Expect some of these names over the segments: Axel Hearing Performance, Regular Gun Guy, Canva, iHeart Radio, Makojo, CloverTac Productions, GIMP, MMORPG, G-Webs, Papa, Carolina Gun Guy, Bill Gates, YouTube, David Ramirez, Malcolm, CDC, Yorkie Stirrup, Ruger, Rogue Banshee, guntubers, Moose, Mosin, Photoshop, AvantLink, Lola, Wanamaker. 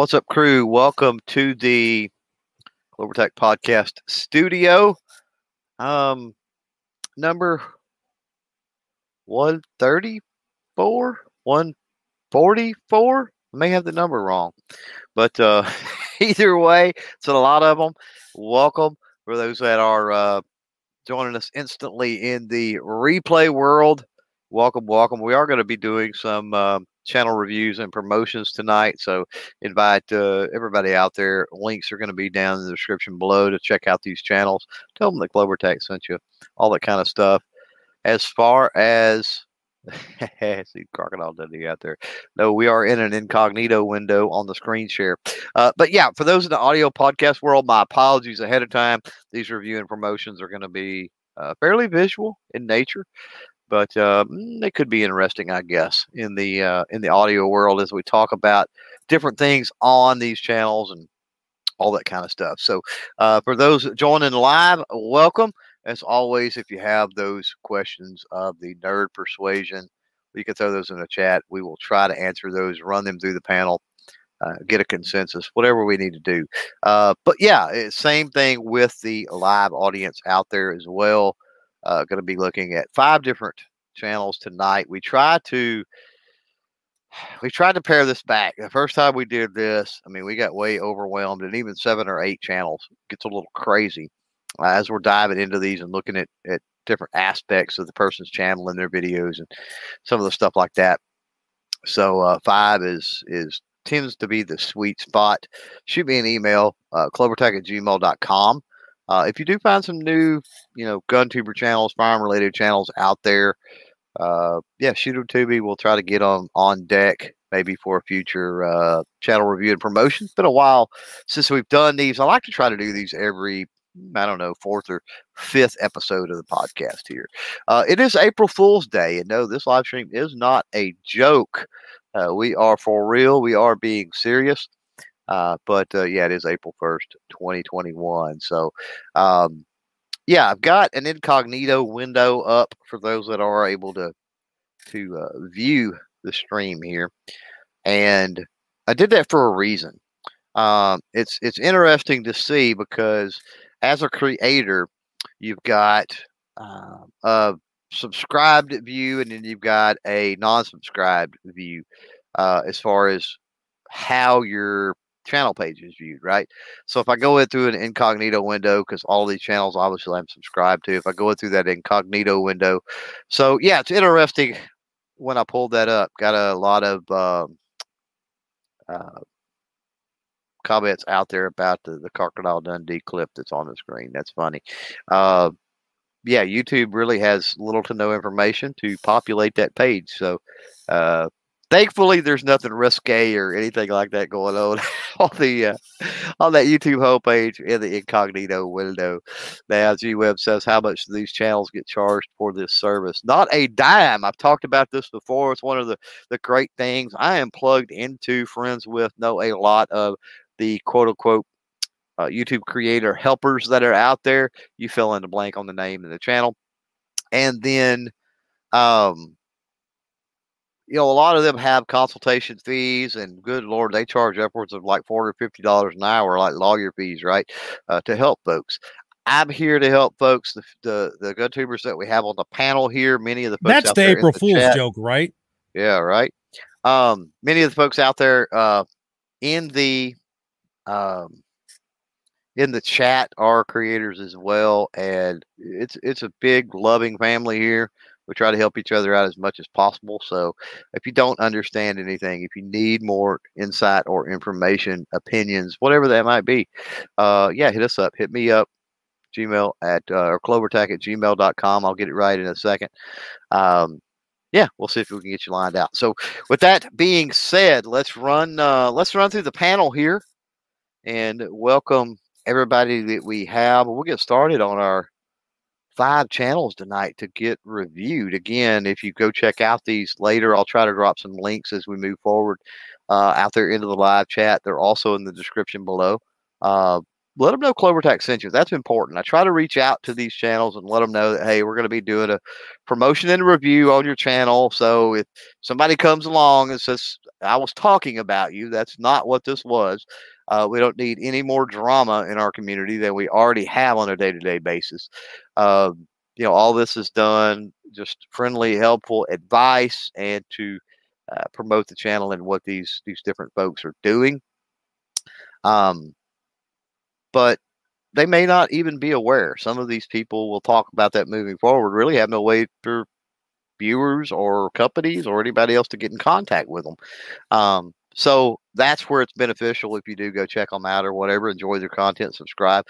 What's up, crew? Welcome to the CloverTac Podcast Studio. Number 134, 144. I may have the number wrong, but either way, it's a lot of them. Welcome for those that are joining us instantly in the replay world. Welcome, welcome. We are going to be doing some channel reviews and promotions tonight, so invite everybody out there. Links are going to be down in the description below to check out these channels. Tell them that CloverTac sent you, all that kind of stuff. As far as see crocodile dundee out there. No, we are in an incognito window on the screen share. But yeah, for those in the audio podcast world, my apologies ahead of time. These review and promotions are going to be fairly visual in nature. But they could be interesting, I guess, in the audio world as we talk about different things on these channels and all that kind of stuff. So for those joining live, welcome. As always, if you have those questions of the nerd persuasion, you can throw those in the chat. We will try to answer those, run them through the panel, get a consensus, whatever we need to do. But yeah, same thing with the live audience out there as well. Going to be looking at 5 different channels tonight. We tried to pare this back. The first time we did this, I mean, we got way overwhelmed, and even 7 or 8 channels gets a little crazy as we're diving into these and looking at different aspects of the person's channel and their videos and some of the stuff like that. So 5 tends to be the sweet spot. Shoot me an email, clovertac@gmail.com. If you do find some new, gun tuber channels, firearm related channels out there, yeah, shoot them to me. We'll try to get them on deck maybe for a future channel review and promotion. It's been a while since we've done these. I like to try to do these every, 4th or 5th episode of the podcast here. It is April Fool's Day, and no, this live stream is not a joke. We are for real. We are being serious. Yeah, it is April 1st, 2021. So, yeah, I've got an incognito window up for those that are able to view the stream here. And I did that for a reason. It's interesting to see because as a creator, you've got a subscribed view and then you've got a non-subscribed view as far as how your channel page is viewed, right? So if I go in through an incognito window, because all these channels obviously I'm subscribed to, if I go in through that incognito window. So yeah, it's interesting when I pulled that up. Got a lot of comments out there about the Crocodile Dundee clip that's on the screen. That's funny. Yeah, YouTube really has little to no information to populate that page. So thankfully, there's nothing risque or anything like that going on that YouTube homepage in the incognito window. Now, G-Webs says, how much do these channels get charged for this service? Not a dime. I've talked about this before. It's one of the great things I am plugged into, friends with, know a lot of the quote-unquote YouTube creator helpers that are out there. You fill in the blank on the name of the channel. And then a lot of them have consultation fees, and good Lord, they charge upwards of like $450 an hour, like lawyer fees, right? To help folks. I'm here to help folks. The gun tubers that we have on the panel here, many of the folks that's out the there April Fool's chat, joke, right? Yeah, right. Many of the folks out there in the chat are creators as well, and it's a big loving family here. We try to help each other out as much as possible. So if you don't understand anything, if you need more insight or information, opinions, whatever that might be, yeah, hit us up. Hit me up, clovertac@gmail.com. I'll get it right in a second. Yeah, we'll see if we can get you lined out. So with that being said, let's run through the panel here and welcome everybody that we have. We'll get started on our 5 channels tonight to get reviewed. Again, if you go check out these later, I'll try to drop some links as we move forward out there into the live chat. They're also in the description below. let them know CloverTac sent you. That's important. I try to reach out to these channels and let them know that, hey, we're going to be doing a promotion and review on your channel. So if somebody comes along and says, I was talking about you, that's not what this was. We don't need any more drama in our community than we already have on a day-to-day basis. You know, all this is done just friendly, helpful advice and to promote the channel and what these different folks are doing. But they may not even be aware. Some of these people will talk about that moving forward, really have no way for viewers or companies or anybody else to get in contact with them. So that's where it's beneficial. If you do go check them out or whatever, enjoy their content, subscribe,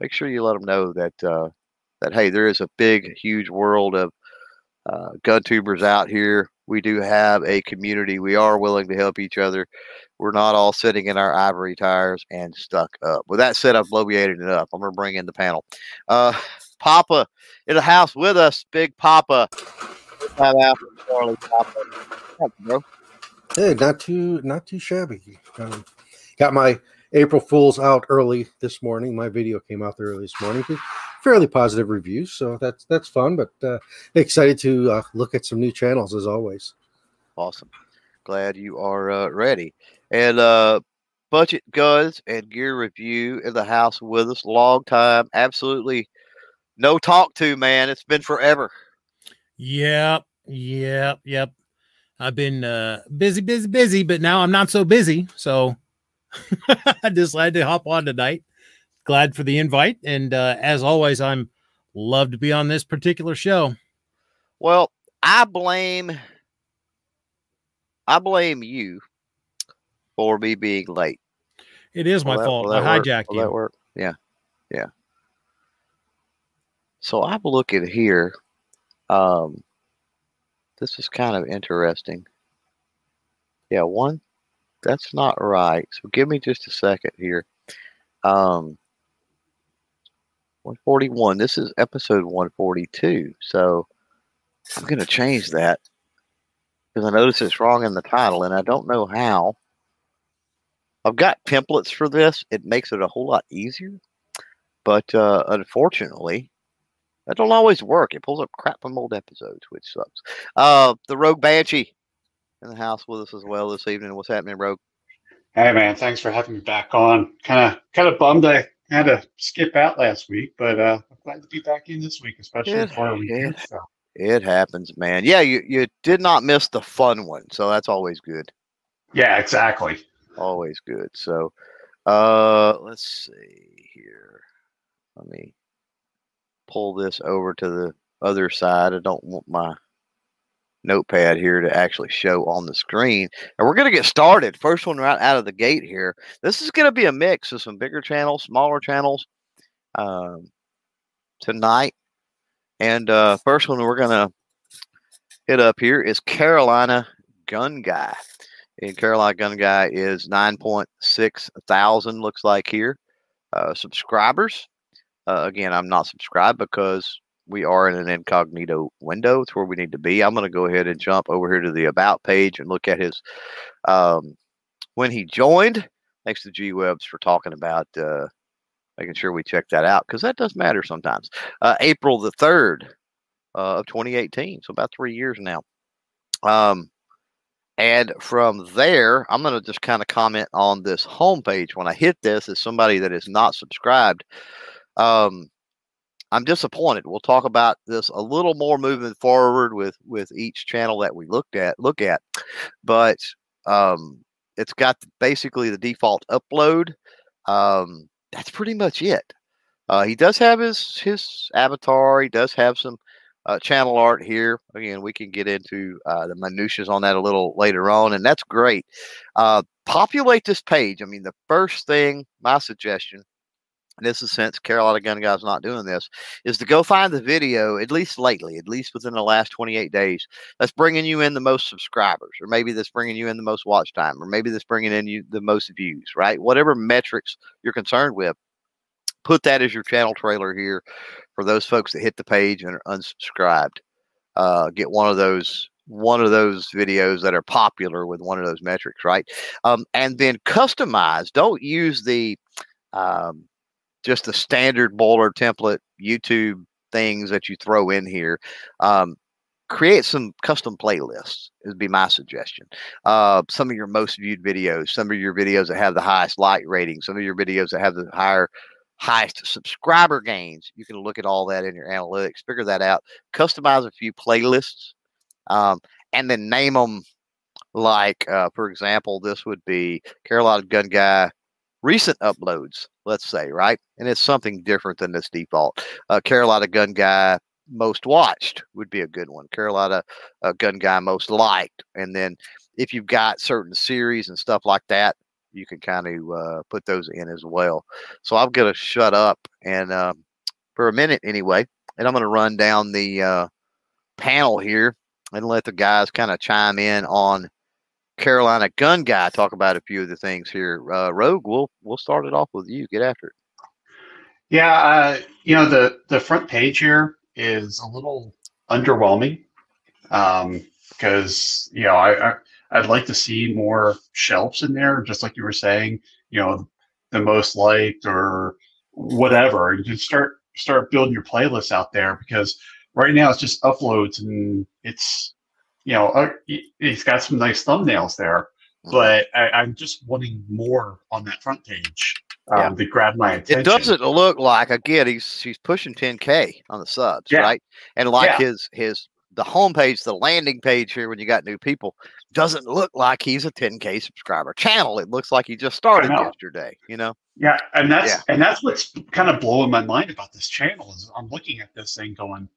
make sure you let them know that, that, hey, there is a big, huge world of gun tubers out here. We do have a community. We are willing to help each other. We're not all sitting in our ivory towers and stuck up. With that said, I've bloviated it up. I'm going to bring in the panel. Papa in the house with us. Big Papa. Hey, not too shabby. Got my April Fools out early this morning. My video came out early this morning. Fairly positive reviews, so that's fun. But excited to look at some new channels as always. Awesome, glad you are ready. And Budget Guns and Gear Review in the house with us. Long time, absolutely no talk to, man. It's been forever. Yep. I've been busy, but now I'm not so busy. So. I decided to hop on tonight. Glad for the invite. And as always, I'm loved to be on this particular show. Well, I blame you for me being late. It is my fault. I hijacked you. That work? Yeah. Yeah. So I'm looking here. This is kind of interesting. Yeah. One. That's not right. So give me just a second here. 141. This is episode 142. So I'm going to change that because I notice it's wrong in the title and I don't know how. I've got templates for this. It makes it a whole lot easier. But unfortunately, that don't always work. It pulls up crap from old episodes, which sucks. The Rogue Banshee. In the house with us as well this evening. What's happening, Rogue? Hey, man. Thanks for having me back on. Kind of bummed I had to skip out last week, but I'm glad to be back in this week, especially for a weekend. So. It happens, man. Yeah, you did not miss the fun one, so that's always good. Yeah, exactly. Always good. So let's see here. Let me pull this over to the other side. I don't want my notepad here to actually show on the screen, and we're going to get started. First one right out of the gate here. This is going to be a mix of some bigger channels, smaller channels tonight. And first one we're going to hit up here is Carolina Gun Guy. And Carolina Gun Guy is 9,600 looks like here subscribers. Again, I'm not subscribed because we are in an incognito window. It's where we need to be. I'm going to go ahead and jump over here to the About page and look at his when he joined. Thanks to G-Webs for talking about making sure we check that out because that does matter sometimes. April the 3rd of 2018, so about 3 years now. And from there, I'm going to just kind of comment on this homepage. When I hit this, as somebody that is not subscribed, I'm disappointed. We'll talk about this a little more moving forward with each channel that we look at, but it's got basically the default upload. That's pretty much it. He does have his avatar. He does have some channel art here. Again, we can get into the minutiae on that a little later on, and that's great. Populate this page. I mean, the first thing, my suggestion, and this is since Carolina Gun Guy's not doing this, is to go find the video, at least lately, at least within the last 28 days, that's bringing you in the most subscribers, or maybe that's bringing you in the most watch time, or maybe that's bringing in you the most views, right? Whatever metrics you're concerned with, put that as your channel trailer here for those folks that hit the page and are unsubscribed. Get one of those videos that are popular with one of those metrics, right? And then customize. Don't use the just the standard Boulder template YouTube things that you throw in here. Create some custom playlists would be my suggestion. Some of your most viewed videos, some of your videos that have the highest like rating, some of your videos that have the highest subscriber gains. You can look at all that in your analytics, figure that out, customize a few playlists, and then name them like, for example, this would be Carolina Gun Guy recent uploads, let's say, right? And it's something different than this default. Carolina Gun Guy most watched would be a good one. Carolina Gun Guy most liked. And then if you've got certain series and stuff like that, you can kind of put those in as well. So I'm going to shut up and for a minute anyway, and I'm going to run down the panel here and let the guys kind of chime in on Carolina Gun Guy. Talk about a few of the things here. Rogue, we'll start it off with you. Get after it. Yeah, you know, the front page here is a little underwhelming because, you know, I'd like to see more shelves in there, just like you were saying, you know, the most liked or whatever. You can start building your playlists out there, because right now it's just uploads and it's, you know, it's got some nice thumbnails there, but I'm just wanting more on that front page. They grabbed my attention. It doesn't look like, again, he's pushing 10K on the subs, right? And like the homepage, the landing page here, when you got new people, doesn't look like he's a 10K subscriber channel. It looks like he just started yesterday, you know? Yeah, and that's what's kind of blowing my mind about this channel is I'm looking at this thing going,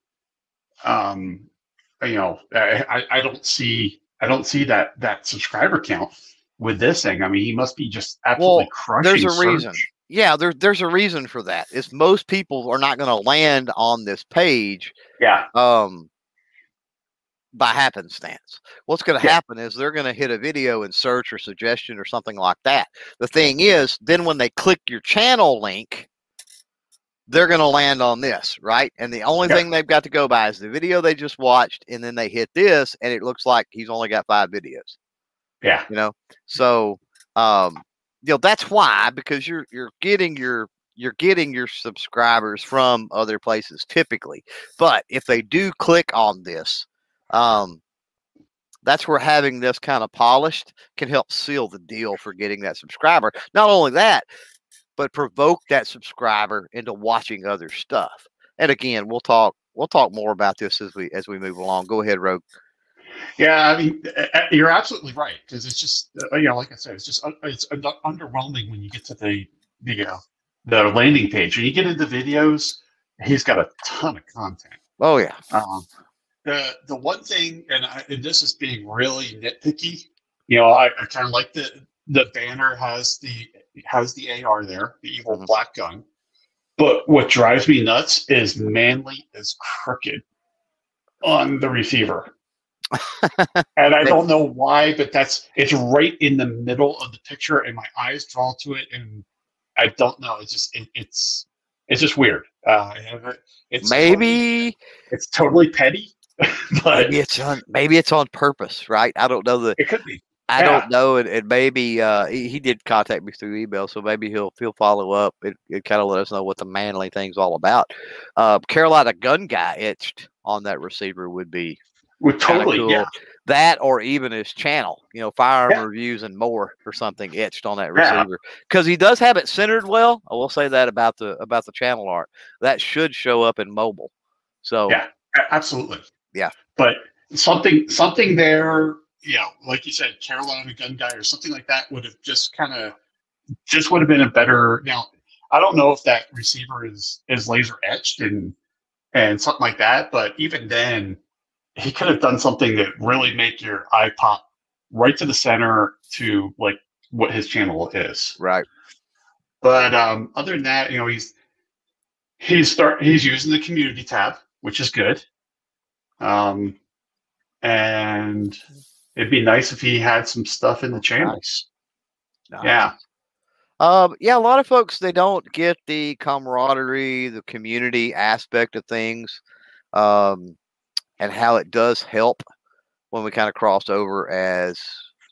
you know, I don't see that subscriber count with this thing. I mean, he must be just absolutely crushing. There's a reason. Yeah, there's a reason for that. It's most people are not going to land on this page. Yeah. By happenstance. What's going to happen is they're going to hit a video and search or suggestion or something like that. The thing is, then when they click your channel link, they're going to land on this, right? And the only thing they've got to go by is the video they just watched, and then they hit this, and it looks like he's only got 5 videos. Yeah. You know? So, you know, that's why, because you're getting your subscribers from other places typically. But if they do click on this, that's where having this kind of polished can help seal the deal for getting that subscriber. Not only that, but provoke that subscriber into watching other stuff. And again, we'll talk more about this as we move along. Go ahead, Rogue. Yeah, I mean, you're absolutely right, because it's just, you know, like I said, it's underwhelming when you get to the landing page. When you get into videos, he's got a ton of content. Oh yeah. The one thing, and this is being really nitpicky, you know, I kind of like the banner has the AR there, the evil black gun. But what drives me nuts is Manly is crooked on the receiver, and I don't know why, but it's right in the middle of the picture, and my eyes draw to it, and I don't know. It's just it's just weird. It's totally petty. But maybe it's on purpose, right? I don't know. It could be. I don't know, and maybe he did contact me through email, so maybe he'll follow up. It kind of let us know what the Manly thing's all about. Carolina Gun Guy etched on that receiver would be totally cool. Yeah. That, or even his channel, you know, firearm reviews and more or something etched on that receiver, because he does have it centered well. I will say that about the channel art that should show up in mobile. So yeah, absolutely. Yeah, but something there. Yeah, like you said, Carolina Gun Guy or something like that would have just would have been a better. Now, I don't know if that receiver is laser etched and something like that, but even then, he could have done something that really make your eye pop right to the center to like what his channel is. Right. But other than that, you know, he's using the community tab, which is good. And it'd be nice if he had some stuff in the channels. Nice. Yeah. Yeah, a lot of folks, they don't get the camaraderie, the community aspect of things, and how it does help when we kind of cross over as,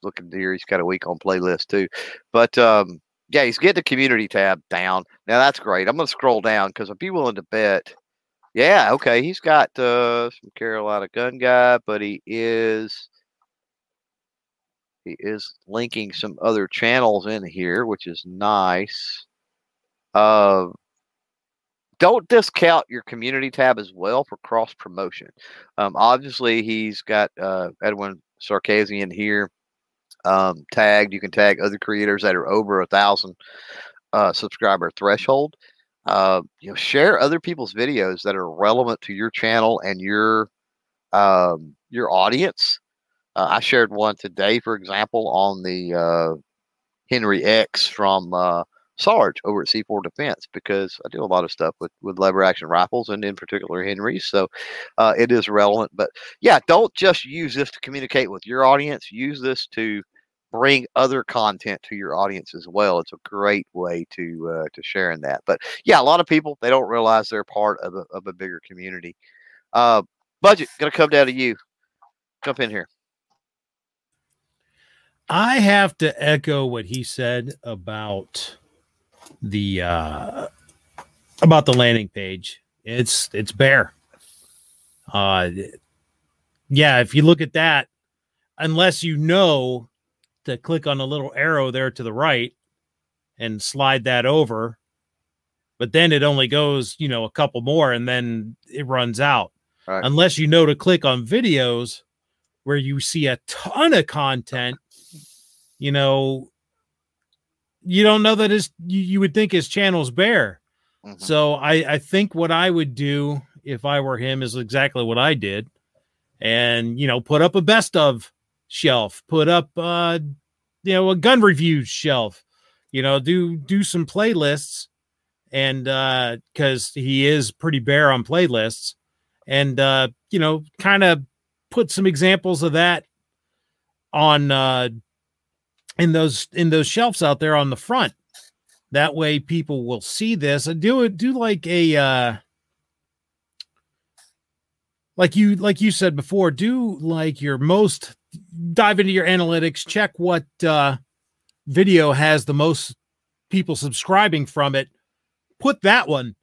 looking here, he's kind of weak on playlist too. But yeah, he's getting the community tab down. Now, that's great. I'm going to scroll down because I'd be willing to bet. Yeah, okay. He's got some Carolina Gun Guy, but he is linking some other channels in here, which is nice. Don't discount your community tab as well for cross promotion. Obviously, he's got Edwin Sarkeesian here tagged. You can tag other creators that are over 1,000 subscriber threshold. You know, share other people's videos that are relevant to your channel and your audience. I shared one today, for example, on the Henry X from Sarge over at C4 Defense, because I do a lot of stuff with lever action rifles and in particular Henry's. So it is relevant. But yeah, don't just use this to communicate with your audience. Use this to bring other content to your audience as well. It's a great way to share in that. But yeah, a lot of people, they don't realize they're part of a bigger community. Budget, going to come down to you. Jump in here. I have to echo what he said about the landing page. It's bare. Yeah, if you look at that, unless you know to click on a little arrow there to the right and slide that over, but then it only goes, you know, a couple more and then it runs out. All right. Unless you know to click on videos where you see a ton of content, you know, you don't know that you would think his channel's bare. Mm-hmm. So I think what I would do if I were him is exactly what I did. And, you know, put up a best of shelf, put up, you know, a gun review shelf, you know, do some playlists. And, 'cause he is pretty bare on playlists, and, you know, kind of put some examples of that on, in those shelves out there on the front. That way people will see this. I do like a, like you said before, do like your most, dive into your analytics, check what video has the most people subscribing from it. Put that one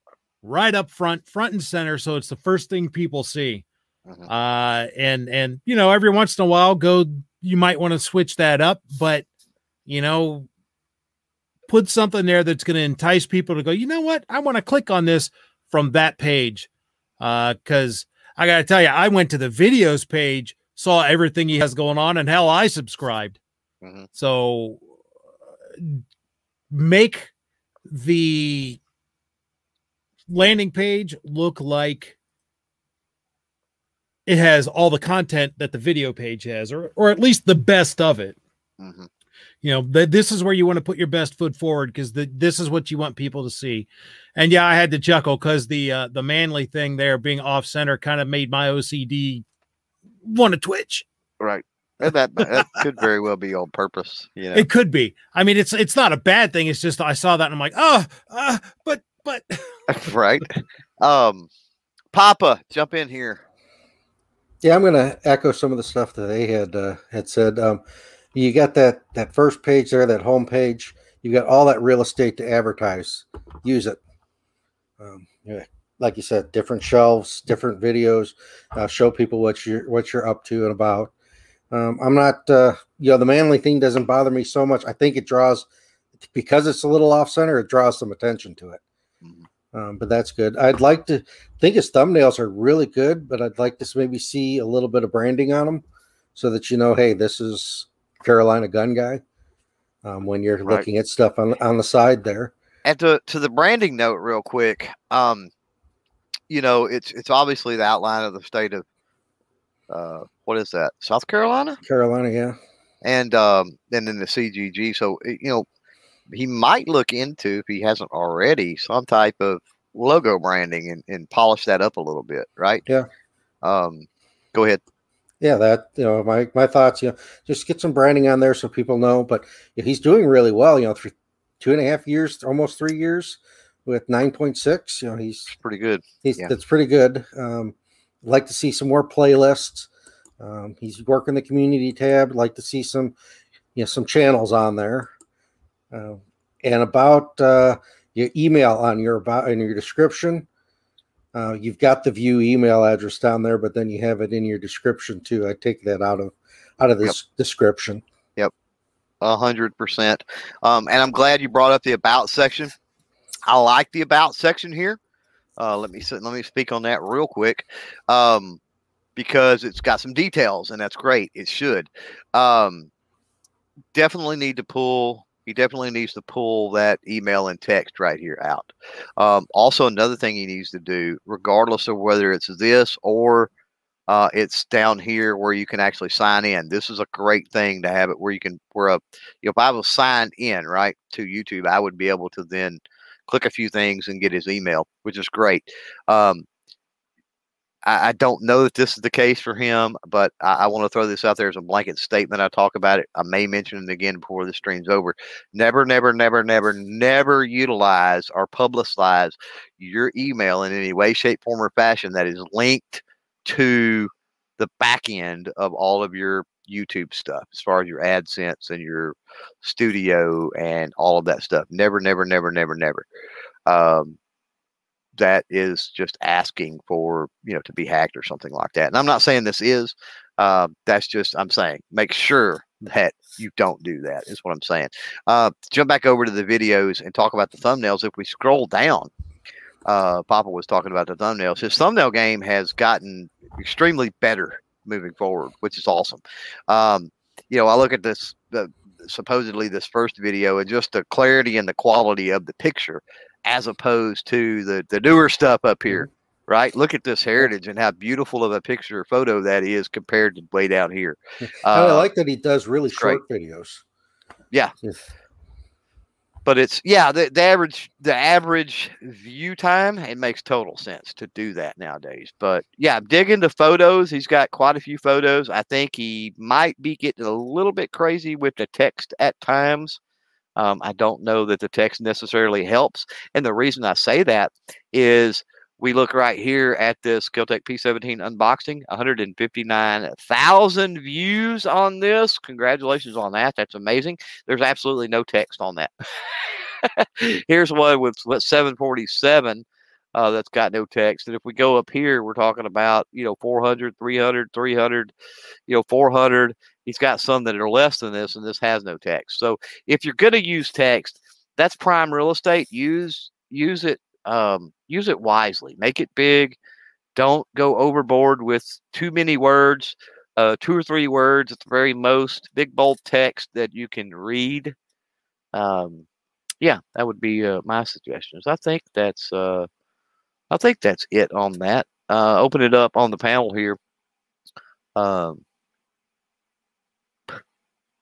right up front and center. So it's the first thing people see. And, you know, every once in a while you might want to switch that up, but, you know, put something there that's going to entice people to go, you know what? I want to click on this from that page. 'Cause I got to tell you, I went to the videos page, saw everything he has going on, and hell, I subscribed. Mm-hmm. So make the landing page look like it has all the content that the video page has, or at least the best of it. Mm-hmm. You know, this is where you want to put your best foot forward, because this is what you want people to see. And yeah, I had to chuckle because the manly thing there being off center kind of made my OCD want to twitch. Right, and that could very well be on purpose. You know, it could be. I mean, it's not a bad thing. It's just I saw that and I'm like, but right. Papa, jump in here. Yeah, I'm going to echo some of the stuff that they had said. You got that first page there, that home page. You got all that real estate to advertise. Use it. Yeah, like you said, different shelves, different videos. Show people what you're up to and about. I'm not, you know, the manly thing doesn't bother me so much. I think it draws, because it's a little off center, it draws some attention to it. But that's good. I'd like to think his thumbnails are really good, but I'd like to maybe see a little bit of branding on them, so that you know, hey, this is Carolina Gun Guy, when you're right, looking at stuff on the side there. And to the branding note real quick, you know, it's obviously the outline of the state of, what is that? South Carolina? Carolina, yeah. And then the CGG. So, you know, he might look into, if he hasn't already, some type of logo branding and polish that up a little bit. Right. Yeah. Go ahead. Yeah, that, you know, my thoughts, you know, just get some branding on there so people know. But he's doing really well, you know, for 2.5 years, almost 3 years with 9.6. You know, he's pretty good. That's pretty good. I'd like to see some more playlists. He's working the community tab. I'd like to see some, you know, some channels on there. and about your email on your about in your description. You've got the view email address down there, but then you have it in your description too. I take that out of this description. Yep, 100%. And I'm glad you brought up the about section. I like the about section here. Let me speak on that real quick, because it's got some details, and that's great. It should. Definitely need to pull. He definitely needs to pull that email and text right here out. Also, another thing he needs to do, regardless of whether it's this or it's down here where you can actually sign in. This is a great thing to have it where you can. If I was signed in right to YouTube, I would be able to then click a few things and get his email, which is great. I don't know that this is the case for him, but I want to throw this out there as a blanket statement. I talk about it. I may mention it again before the stream's over. Never, never, never, never, never utilize or publicize your email in any way, shape, form, or fashion that is linked to the back end of all of your YouTube stuff, as far as your AdSense and your studio and all of that stuff. Never, never, never, never, never. That is just asking for, to be hacked or something like that. And I'm not saying this is, that's just, I'm saying, make sure that you don't do that is what I'm saying. Jump back over to the videos and talk about the thumbnails. If we scroll down, Papa was talking about the thumbnails. His thumbnail game has gotten extremely better moving forward, which is awesome. I look at this, supposedly this first video, and just the clarity and the quality of the picture, as opposed to the newer stuff up here, right? Look at this heritage and how beautiful of a picture photo that is compared to way down here. I like that he does really short videos. Yeah. But it's, the average view time, it makes total sense to do that nowadays. But yeah, dig into photos. He's got quite a few photos. I think he might be getting a little bit crazy with the text at times. I don't know that the text necessarily helps. And the reason I say that is we look right here at this Kel-Tec P17 unboxing, 159,000 views on this. Congratulations on that. That's amazing. There's absolutely no text on that. Here's one with 747 that's got no text. And if we go up here, we're talking about, 400, 300, 300, 400. He's got some that are less than this, and this has no text. So if you're going to use text, that's prime real estate. Use it wisely. Make it big. Don't go overboard with too many words, 2 or 3 words at the very most. Big, bold text that you can read. Yeah, that would be my suggestions. I think that's it on that. Open it up on the panel here.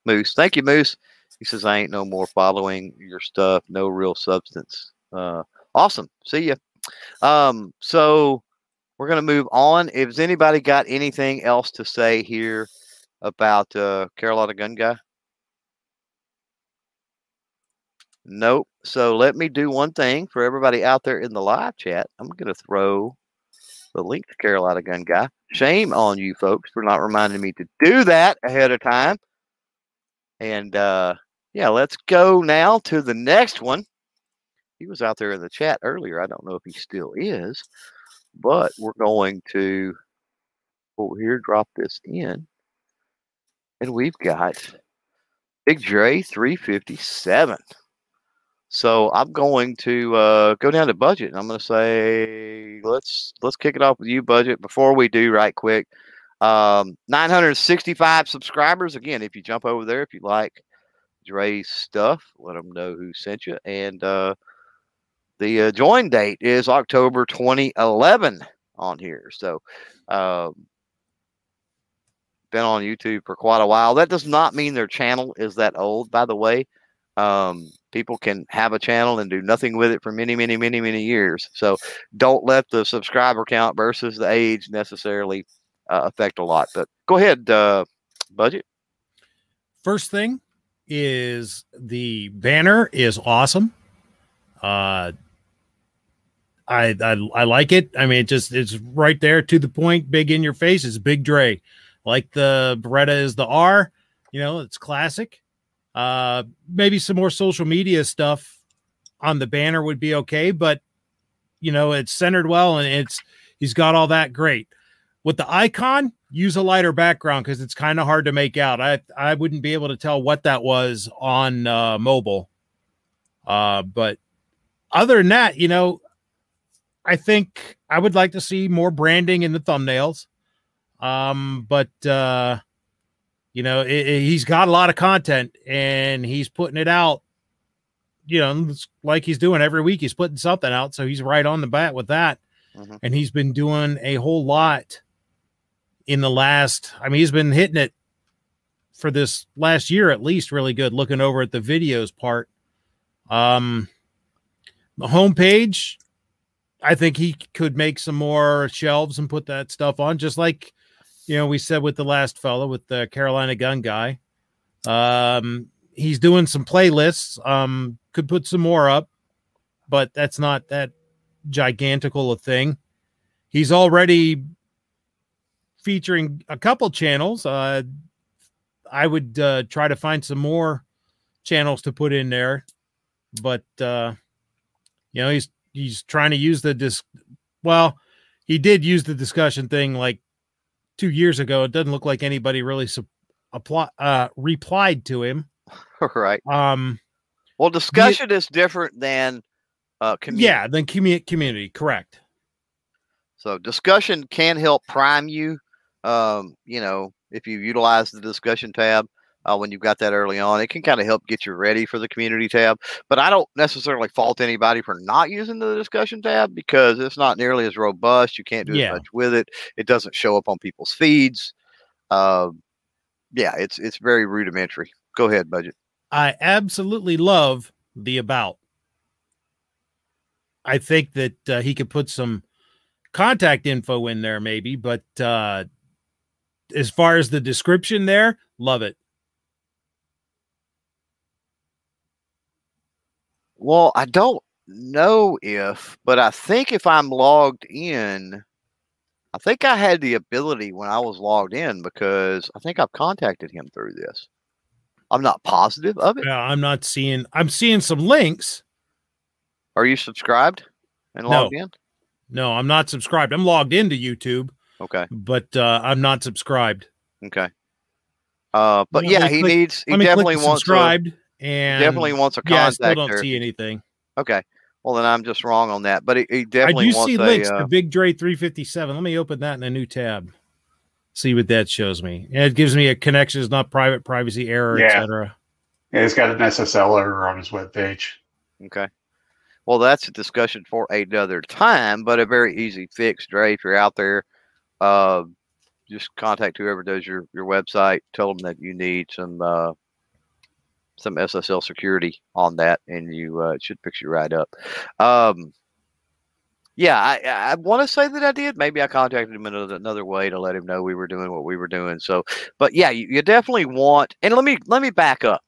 Moose. Thank you, Moose. He says, I ain't no more following your stuff. No real substance. Awesome. See ya. So we're going to move on. Has anybody got anything else to say here about Carolina Gun Guy? Nope. So let me do one thing for everybody out there in the live chat. I'm going to throw the link to Carolina Gun Guy. Shame on you folks for not reminding me to do that ahead of time. And, yeah, let's go now to the next one. He was out there in the chat earlier. I don't know if he still is, but we're going to over here, drop this in. And we've got Big Dre 357. So I'm going to go down to Budget, and I'm going to say, let's kick it off with you, Budget. Before we do, right quick. 965 subscribers. Again, if you jump over there, if you like Dre's stuff, let them know who sent you. And the join date is October 2011 on here. So been on YouTube for quite a while. That does not mean their channel is that old, by the way. People can have a channel and do nothing with it for many, many, many, many years. So don't let the subscriber count versus the age necessarily affect a lot, but go ahead, Budget. First thing is the banner is awesome. I like it. I mean, it's right there to the point, big in your face. It's Big Dre. Like the Beretta is the R, it's classic. Maybe some more social media stuff on the banner would be okay, but you know, it's centered well and he's got all that. Great. With the icon, use a lighter background because it's kind of hard to make out. I wouldn't be able to tell what that was on mobile. But other than that, you know, I think I would like to see more branding in the thumbnails. You know, he's got a lot of content and he's putting it out, you know, like he's doing every week. He's putting something out. So he's right on the bat with that. Mm-hmm. And he's been doing a whole lot in the last, I mean, he's been hitting it for this last year, at least really good, looking over at the videos part. The homepage, I think he could make some more shelves and put that stuff on, just like, you know, we said with the last fellow with the Carolina Gun Guy. He's doing some playlists, could put some more up, but that's not that gigantical a thing. He's already featuring a couple channels. I would try to find some more channels to put in there, but you know, he's trying to use the he did use the discussion thing like 2 years ago. It doesn't look like anybody really replied to him. Right. Well, discussion is different than community. Yeah, than community. Correct. So discussion can help prime you, you know, if you utilize the discussion tab. When you've got that early on, it can kind of help get you ready for the community tab. But I don't necessarily fault anybody for not using the discussion tab because it's not nearly as robust. You can't do as much with it. It doesn't show up on people's feeds. It's very rudimentary. Go ahead, Budget. I absolutely love the about. I think that he could put some contact info in there maybe, but as far as the description there, love it. Well, I don't know but I think if I'm logged in, I think I had the ability when I was logged in because I think I've contacted him through this. I'm not positive of it. Yeah, I'm seeing some links. Are you subscribed and logged in? No, I'm not subscribed. I'm logged into YouTube. Okay. But I'm not subscribed. Okay. But yeah, he definitely wants a contact. I still don't see anything. Okay. Well, then I'm just wrong on that. But he definitely wants a... I do see links to Big Dre 357. Let me open that in a new tab. See what that shows me. And it gives me a connection is not private, privacy error, etc. Yeah, he's got an SSL error on his webpage. Okay. Well, that's a discussion for another time, but a very easy fix, Dre. If you're out there, just contact whoever does your website. Tell them that you need some SSL security on that, and you it should fix you right up. I want to say that I did. Maybe I contacted him in another way to let him know we were doing what we were doing. So, but yeah, you definitely want. And let me back up.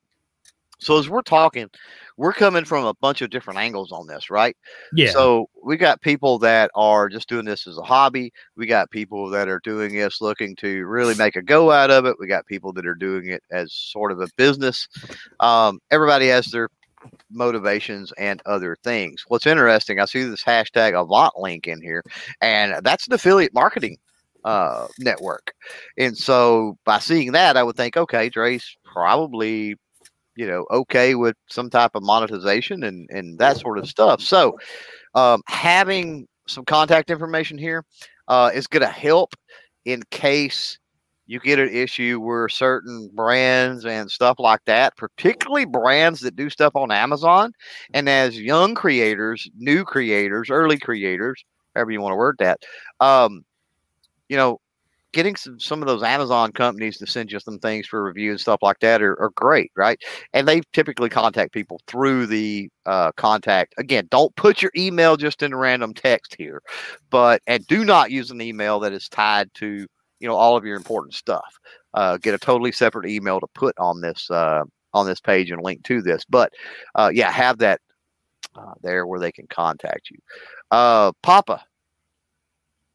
So as we're talking, we're coming from a bunch of different angles on this, right? Yeah. So we got people that are just doing this as a hobby. We got people that are doing this looking to really make a go out of it. We got people that are doing it as sort of a business. Everybody has their motivations and other things. What's interesting, I see this hashtag AvantLink in here, and that's an affiliate marketing network. And so by seeing that, I would think, okay, Dre's probably... you know, okay with some type of monetization and that sort of stuff. So having some contact information here is going to help in case you get an issue where certain brands and stuff like that, particularly brands that do stuff on Amazon. And as young creators, new creators, early creators, however you want to word that, you know, getting some of those Amazon companies to send you some things for review and stuff like that are great, right? And they typically contact people through the contact. Again, don't put your email just in random text here, and do not use an email that is tied to, you know, all of your important stuff. Get a totally separate email to put on this page and link to this. But have that there where they can contact you. Papa,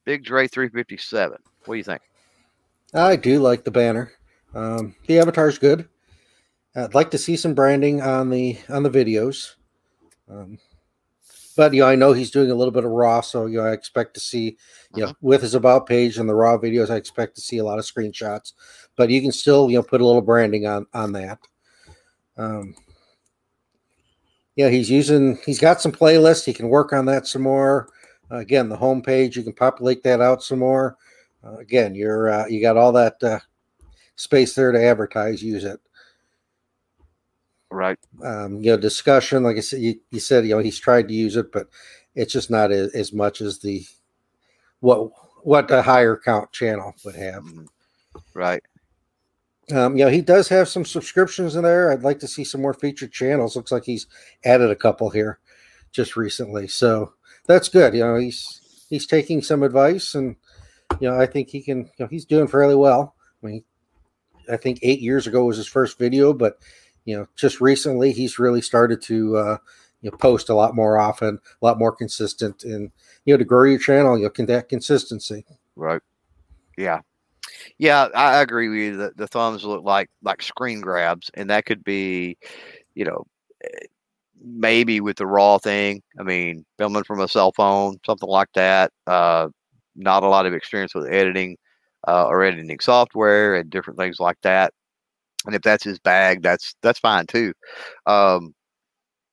Big Dre 357. What do you think? I do like the banner. The avatar's good. I'd like to see some branding on the videos. But, I know he's doing a little bit of raw, so, I expect to see, you know, with his about page and the raw videos, I expect to see a lot of screenshots. But you can still, put a little branding on that. Yeah, he's got some playlists. He can work on that some more. Again, the homepage, you can populate that out some more. Again, you got all that space there to advertise, use it. Right. Discussion, like I said, you said, he's tried to use it, but it's just not as much as the what a higher count channel would have. Right. He does have some subscriptions in there. I'd like to see some more featured channels. Looks like he's added a couple here just recently. So that's good. He's taking some advice, and I think he can, he's doing fairly well. I mean, I think 8 years ago was his first video, but just recently he's really started to post a lot more often, a lot more consistent, and to grow your channel, that consistency. Right. Yeah. Yeah, I agree with you that the thumbs look like screen grabs, and that could be, maybe with the raw thing. I mean, filming from a cell phone, something like that. Not a lot of experience with editing or editing software and different things like that. And if that's his bag, that's fine too.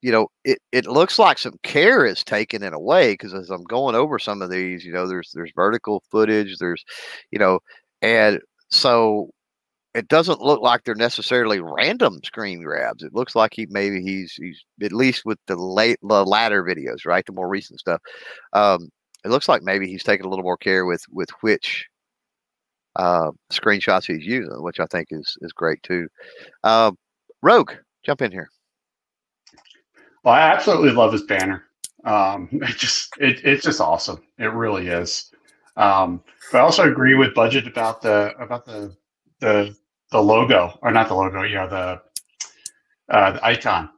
It looks like some care is taken in a way, because as I'm going over some of these, there's vertical footage, there's, and so it doesn't look like they're necessarily random screen grabs. It looks like he's at least with the latter videos, right? The more recent stuff. It looks like maybe he's taking a little more care with which screenshots he's using, which I think is great too. Rogue, jump in here. Well, I absolutely love his banner. It's just awesome. It really is. But I also agree with Budget about the logo, or not the logo, the icon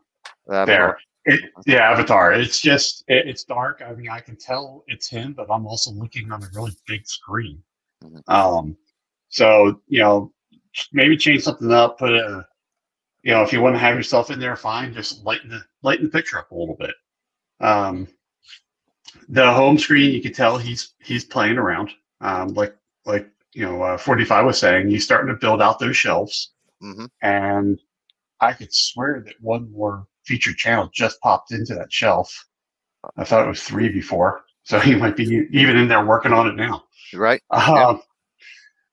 there. Avatar. It's just, it's dark. I mean, I can tell it's him, but I'm also looking on a really big screen. So, maybe change something up, put a, if you want to have yourself in there, fine, just lighten the picture up a little bit. The home screen, you can tell he's playing around. Like 45 was saying, he's starting to build out those shelves. Mm-hmm. And I could swear that one more featured channel just popped into that shelf. I thought it was 3 before, so he might be even in there working on it now. Right.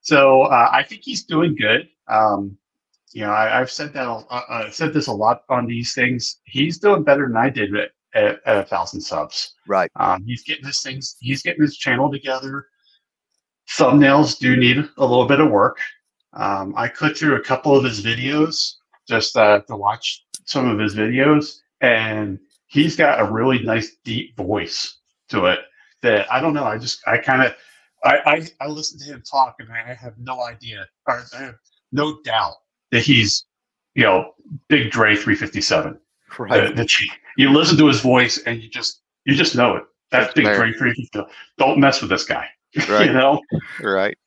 So I think he's doing good. I've said that said this a lot on these things. He's doing better than I did at 1,000 subs. Right. He's getting his things. He's getting his channel together. Thumbnails do need a little bit of work. I clicked through a couple of his videos just to watch some of his videos, and he's got a really nice deep voice to it that I don't know. I listen to him talk, and I have no idea, or I have no doubt that he's, Big Dre 357. Right. You listen to his voice, and you just know it. That's Big Dre 357. Don't mess with this guy. Right. Right.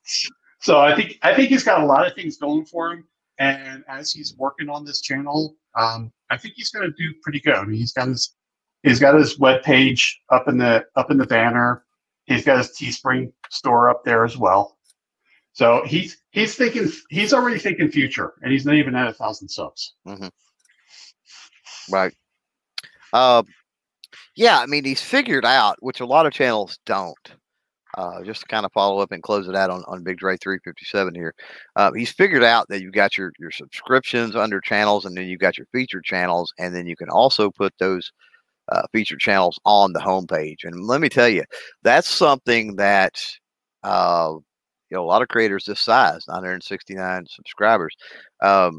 So I think he's got a lot of things going for him, and as he's working on this channel, I think he's going to do pretty good. I mean, he's got his web page up in the banner. He's got his Teespring store up there as well. So he's already thinking future, and he's not even at 1,000 subs. Mm-hmm. Right. Yeah, I mean, he's figured out, which a lot of channels don't. Just to kind of follow up and close it out on Big Dre 357 here. He's figured out that you've got your subscriptions under channels, and then you've got your featured channels, and then you can also put those featured channels on the homepage. And let me tell you, that's something that, a lot of creators this size, 969 subscribers, I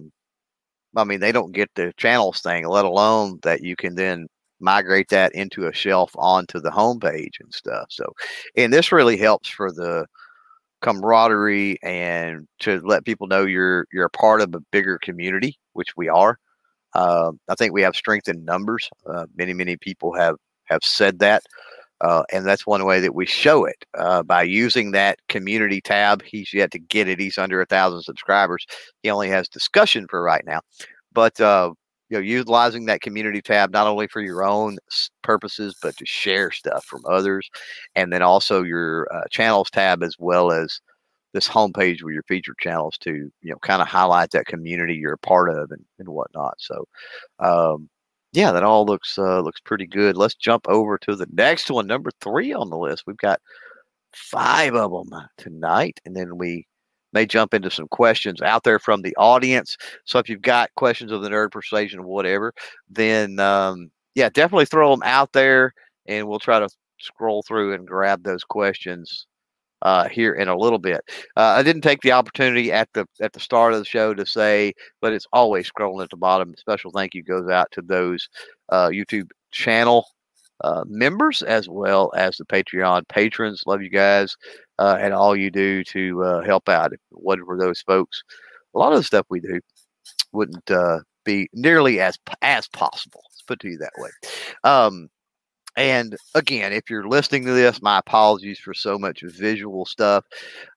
mean, they don't get the channels thing, let alone that you can then migrate that into a shelf onto the homepage and stuff. So, and this really helps for the camaraderie and to let people know you're a part of a bigger community, which we are. I think we have strength in numbers. Many people have said that. And that's one way that we show it, by using that community tab. He's yet to get it. He's under 1,000 subscribers. He only has discussion for right now, But you know, utilizing that community tab not only for your own purposes, but to share stuff from others, and then also your channels tab, as well as this homepage with your featured channels to, you know, kind of highlight that community you're a part of and whatnot. So, yeah, that all looks looks pretty good. Let's jump over to the next one, number 3 on the list. We've got 5 of them tonight, and then we may jump into some questions out there from the audience. So if you've got questions of the nerd persuasion or whatever, then yeah, definitely throw them out there, and we'll try to scroll through and grab those questions here in a little bit. I didn't take the opportunity at the start of the show to say, but it's always scrolling at the bottom. Special thank you goes out to those YouTube channel members, as well as the Patreon patrons. Love you guys and all you do to help out. If it wasn't for those folks, a lot of the stuff we do wouldn't be nearly as possible. Let's put it to you that way. And again, if you're listening to this, my apologies for so much visual stuff.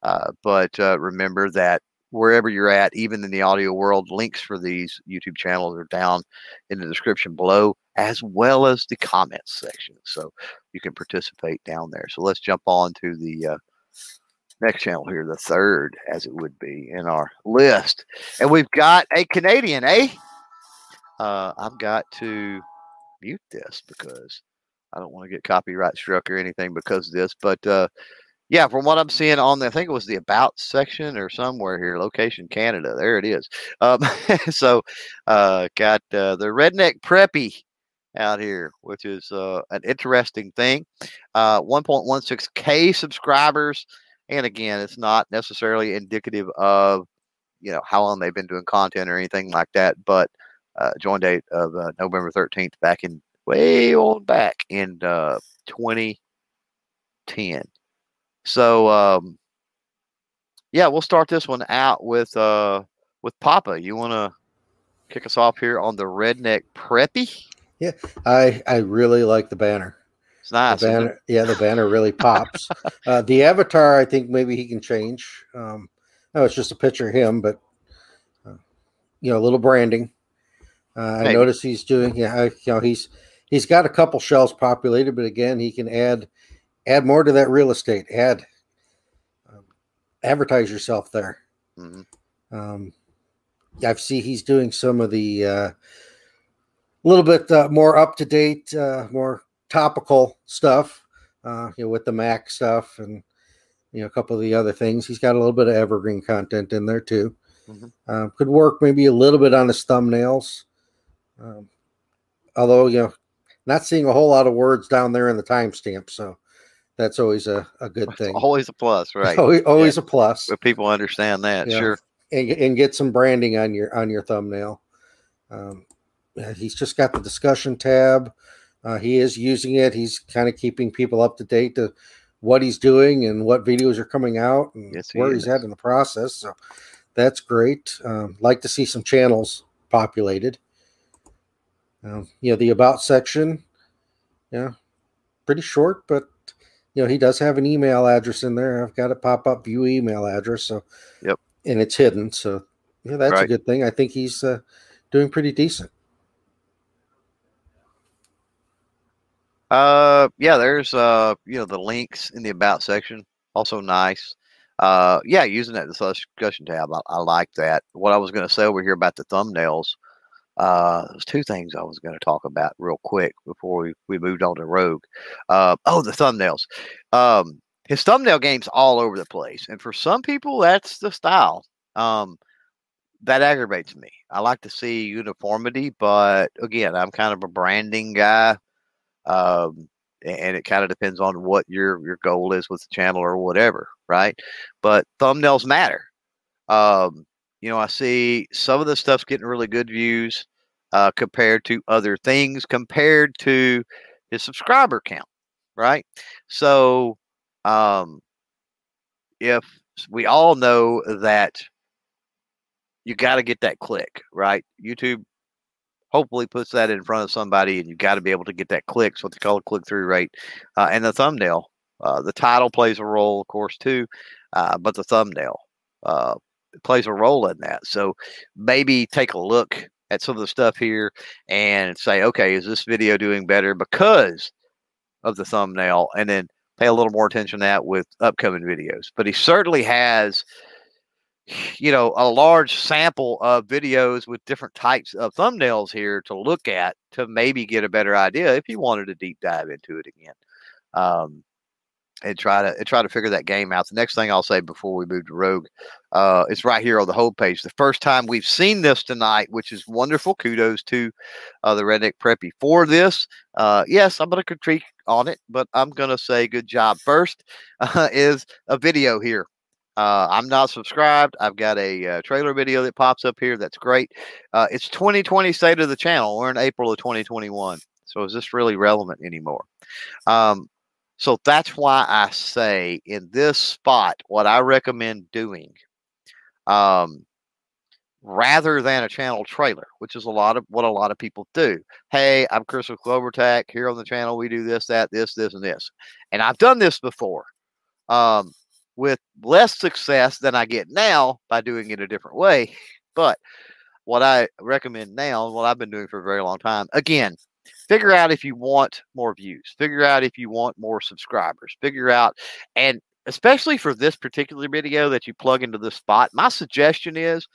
But remember that wherever you're at, even in the audio world, links for these YouTube channels are down in the description below, as well as the comments section. So you can participate down there. So let's jump on to the next channel here, the 3rd, as it would be in our list. And we've got a Canadian, eh? I've got to mute this because I don't want to get copyright struck or anything because of this, but yeah, from what I'm seeing on the, I think it was the about section or somewhere here, location Canada, there it is. So got the Redneck Preppy out here, which is an interesting thing. 1.16K subscribers. And again, it's not necessarily indicative of, you know, how long they've been doing content or anything like that, but join date of November 13th back in, way old back in 2010. So yeah, we'll start this one out with Papa. You want to kick us off here on the Redneck Preppy? Yeah, I really like the banner. It's nice. The banner, yeah, the banner really pops. The avatar, I think maybe he can change. No, it's just a picture of him, but you know, a little branding. I notice he's doing. Yeah, you know, he's got a couple shells populated, but again, he can add more to that real estate. Advertise yourself there. Mm-hmm. I see he's doing some of the little bit more up to date, more topical stuff. You know, with the Mac stuff and you know a couple of the other things. He's got a little bit of evergreen content in there too. Mm-hmm. Could work maybe a little bit on his thumbnails. Although, you know, not seeing a whole lot of words down there in the timestamp. So that's always a good thing. Always a plus, right? Always yeah. A plus. But people understand that, yeah. Sure. And get some branding on your thumbnail. He's just got the discussion tab. He is using it. He's kind of keeping people up to date to what he's doing and what videos are coming out and where he's at in the process. So that's great. Like to see some channels populated. You know, the about section, yeah, pretty short, but you know, he does have an email address in there. I've got a pop-up view email address. So, yep. And it's hidden. So yeah, that's right. A good thing. I think he's doing pretty decent. Yeah, there's, you know, the links in the about section. Also nice. Yeah, using that discussion tab. I like that. What I was going to say over here about the thumbnails, there's 2 things I was going to talk about real quick before we moved on to Rogue. The thumbnails. His thumbnail game's all over the place. And for some people, that's the style. That aggravates me. I like to see uniformity, but again, I'm kind of a branding guy. And it kind of depends on what your goal is with the channel or whatever, right? But thumbnails matter. You know, I see some of the stuff's getting really good views compared to other things, compared to his subscriber count, right? So if we all know that you got to get that click, right? YouTube hopefully puts that in front of somebody, and you got to be able to get that click. So what they call a click-through rate, and the thumbnail, the title plays a role, of course, too, but the thumbnail plays a role in that. So maybe take a look at some of the stuff here and say, okay, is this video doing better because of the thumbnail? And then pay a little more attention to that with upcoming videos. But he certainly has, you know, a large sample of videos with different types of thumbnails here to look at to maybe get a better idea if you wanted to deep dive into it again. And try to figure that game out. The next thing I'll say before we move to Rogue, it's right here on the homepage. The first time we've seen this tonight, which is wonderful. Kudos to the Redneck Preppy for this. Yes, I'm going to critique on it, but I'm going to say good job. First is a video here. I'm not subscribed. I've got a trailer video that pops up here. That's great. It's 2020 State of the Channel. We're in April of 2021. So is this really relevant anymore? So that's why I say in this spot, what I recommend doing, rather than a channel trailer, which is a lot of what a lot of people do. Hey, I'm Chris with CloverTac here on the channel. We do this, that, this, this, and this. And I've done this before with less success than I get now by doing it a different way. But what I recommend now, what I've been doing for a very long time, again, figure out if you want more views, figure out if you want more subscribers, figure out, and especially for this particular video that you plug into this spot, my suggestion is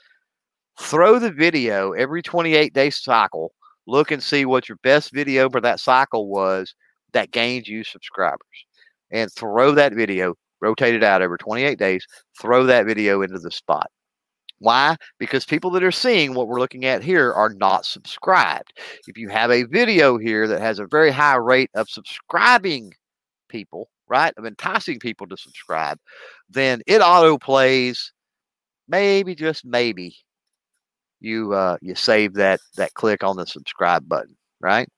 throw the video every 28-day cycle, look and see what your best video for that cycle was that gained you subscribers, and throw that video, rotate it out over 28 days, throw that video into the spot. Why? Because people that are seeing what we're looking at here are not subscribed. If you have a video here that has a very high rate of subscribing people, right, of enticing people to subscribe, then it auto plays. Maybe, just maybe, you save that click on the subscribe button, right?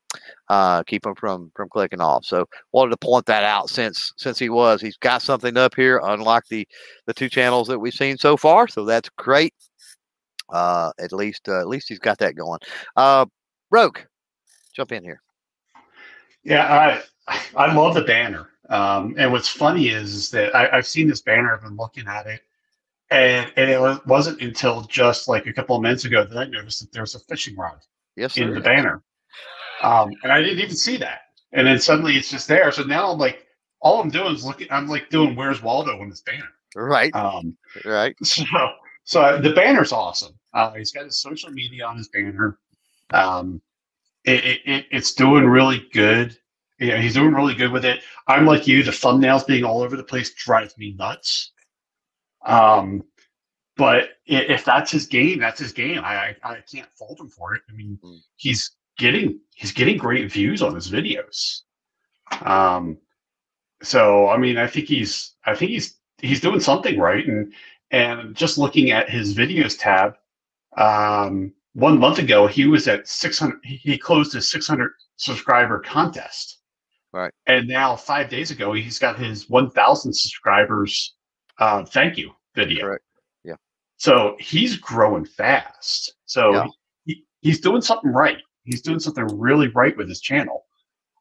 Keep them from clicking off. So wanted to point that out since he's got something up here, unlike the two channels that we've seen so far. So that's great. At least he's got that going. Rogue, jump in here. Yeah, I love the banner. And what's funny is that I've seen this banner. I've been looking at it, and it wasn't until just like a couple of minutes ago that I noticed that there was a fishing rod in the banner. And I didn't even see that. And then suddenly it's just there. So now I'm like, all I'm doing is looking, I'm like doing Where's Waldo on this banner. Right. Right. So the banner's awesome. He's got his social media on his banner. It's doing really good. Yeah. He's doing really good with it. I'm like you, the thumbnails being all over the place drives me nuts. But if that's his game, that's his game. I can't fault him for it. I mean, he's getting great views on his videos. So I mean, I think he's doing something right. And just looking at his videos tab, 1 month ago he was at 600. He closed his 600 subscriber contest, right? And now 5 days ago he's got his 1,000 subscribers thank you video. Correct. Yeah. So he's growing fast. So yeah. He's doing something right. He's doing something really right with his channel.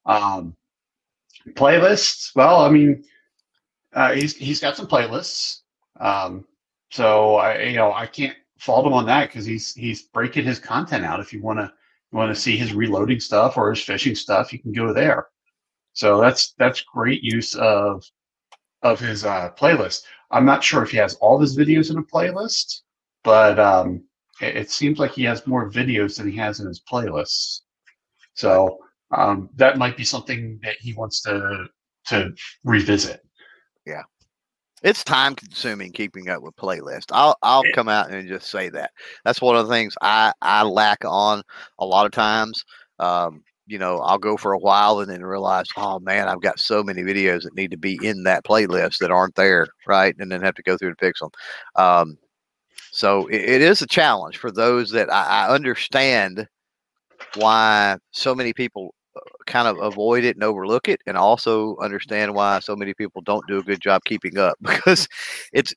Playlists. Well, I mean, he's got some playlists. So I can't fault him on that because he's breaking his content out. If you want to see his reloading stuff or his fishing stuff, you can go there. So that's great use of his playlist. I'm not sure if he has all of his videos in a playlist, but it seems like he has more videos than he has in his playlists. So that might be something that he wants to revisit. Yeah. It's time consuming keeping up with playlists. I'll come out and just say that. That's one of the things I lack on a lot of times. You know, I'll go for a while and then realize, oh man, I've got so many videos that need to be in that playlist that aren't there. Right. And then have to go through and fix them. So it is a challenge for those that I understand why so many people kind of avoid it and overlook it, and also understand why so many people don't do a good job keeping up, because it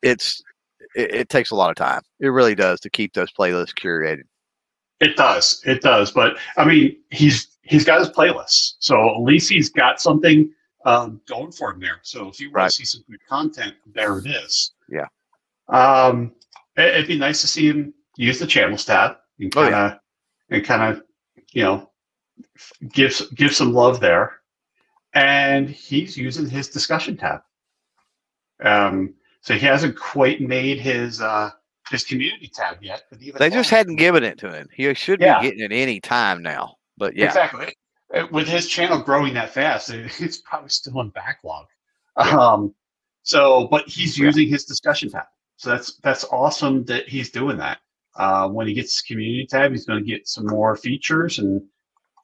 takes a lot of time. It really does to keep those playlists curated. It does. But I mean, he's got his playlists, so at least he's got something going for him there. So if you want to see some good content, there it is. Yeah. It'd be nice to see him use the channels tab and kind of and kind of, you know, give some love there. And he's using his discussion tab. So he hasn't quite made his community tab yet. But even they just hadn't given it to him. He should be getting it any time now. But yeah, exactly. With his channel growing that fast, it's probably still in backlog. Yeah. So, but he's using his discussion tab. So that's awesome that he's doing that. When he gets his community tab, he's going to get some more features, and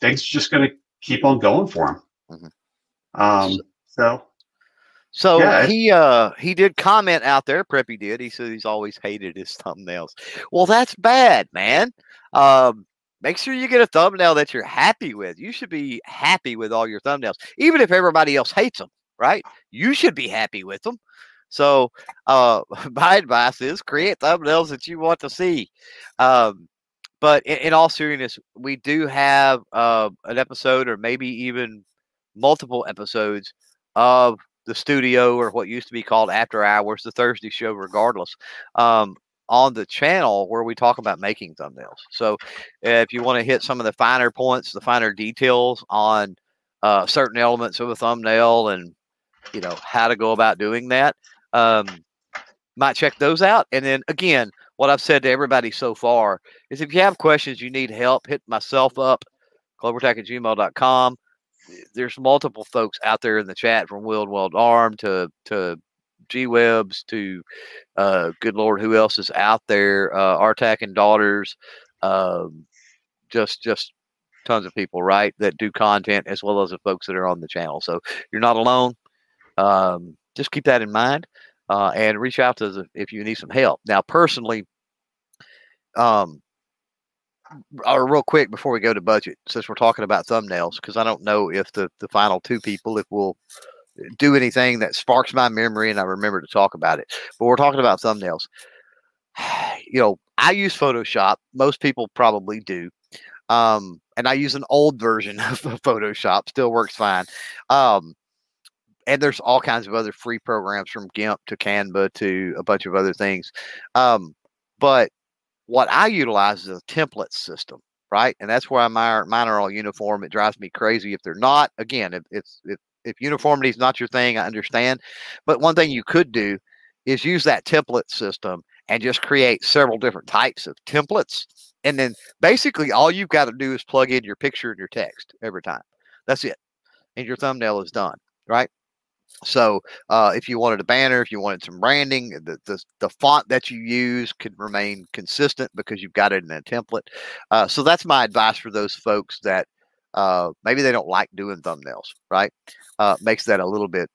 things are just going to keep on going for him. Mm-hmm. So yeah, he did comment out there. Preppy did. He said he's always hated his thumbnails. Well, that's bad, man. Make sure you get a thumbnail that you're happy with. You should be happy with all your thumbnails, even if everybody else hates them, right? You should be happy with them. So my advice is create thumbnails that you want to see. But in all seriousness, we do have an episode, or maybe even multiple episodes, of the studio, or what used to be called After Hours, the Thursday show, regardless, on the channel, where we talk about making thumbnails. So if you want to hit some of the finer points, the finer details on certain elements of a thumbnail, and you know how to go about doing that, might check those out. And then again, what I've said to everybody so far is, if you have questions, you need help, hit myself up, CloverTac@gmail.com. There's multiple folks out there in the chat, from Wild Wild Arm to G-Webs to good Lord, who else is out there? Artac and Daughters, just tons of people, right, that do content, as well as the folks that are on the channel. So you're not alone. Just keep that in mind, and reach out to us if you need some help. Now, personally, real quick before we go to budget, since we're talking about thumbnails, because I don't know if the final two people, if we'll do anything that sparks my memory and I remember to talk about it. But we're talking about thumbnails. You know, I use Photoshop. Most people probably do. And I use an old version of Photoshop. Still works fine. And there's all kinds of other free programs, from GIMP to Canva to a bunch of other things. But what I utilize is a template system, right? And that's why mine are all uniform. It drives me crazy if they're not. Again, if uniformity is not your thing, I understand. But one thing you could do is use that template system and just create several different types of templates. And then basically all you've got to do is plug in your picture and your text every time. That's it. And your thumbnail is done, right? So if you wanted a banner, if you wanted some branding, the font that you use could remain consistent because you've got it in a template. So that's my advice for those folks that maybe they don't like doing thumbnails, right? Makes that a little bit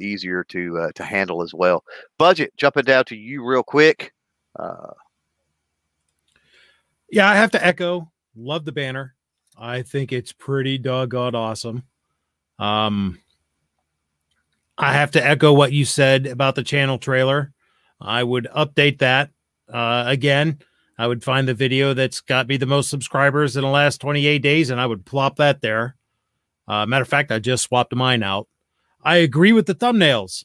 easier to handle as well. Budget, jumping down to you real quick. Yeah, I have to echo. Love the banner. I think it's pretty doggone awesome. I have to echo what you said about the channel trailer. I would update that. Again, I would find the video that's got me the most subscribers in the last 28 days, and I would plop that there. Matter of fact, I just swapped mine out. I agree with the thumbnails.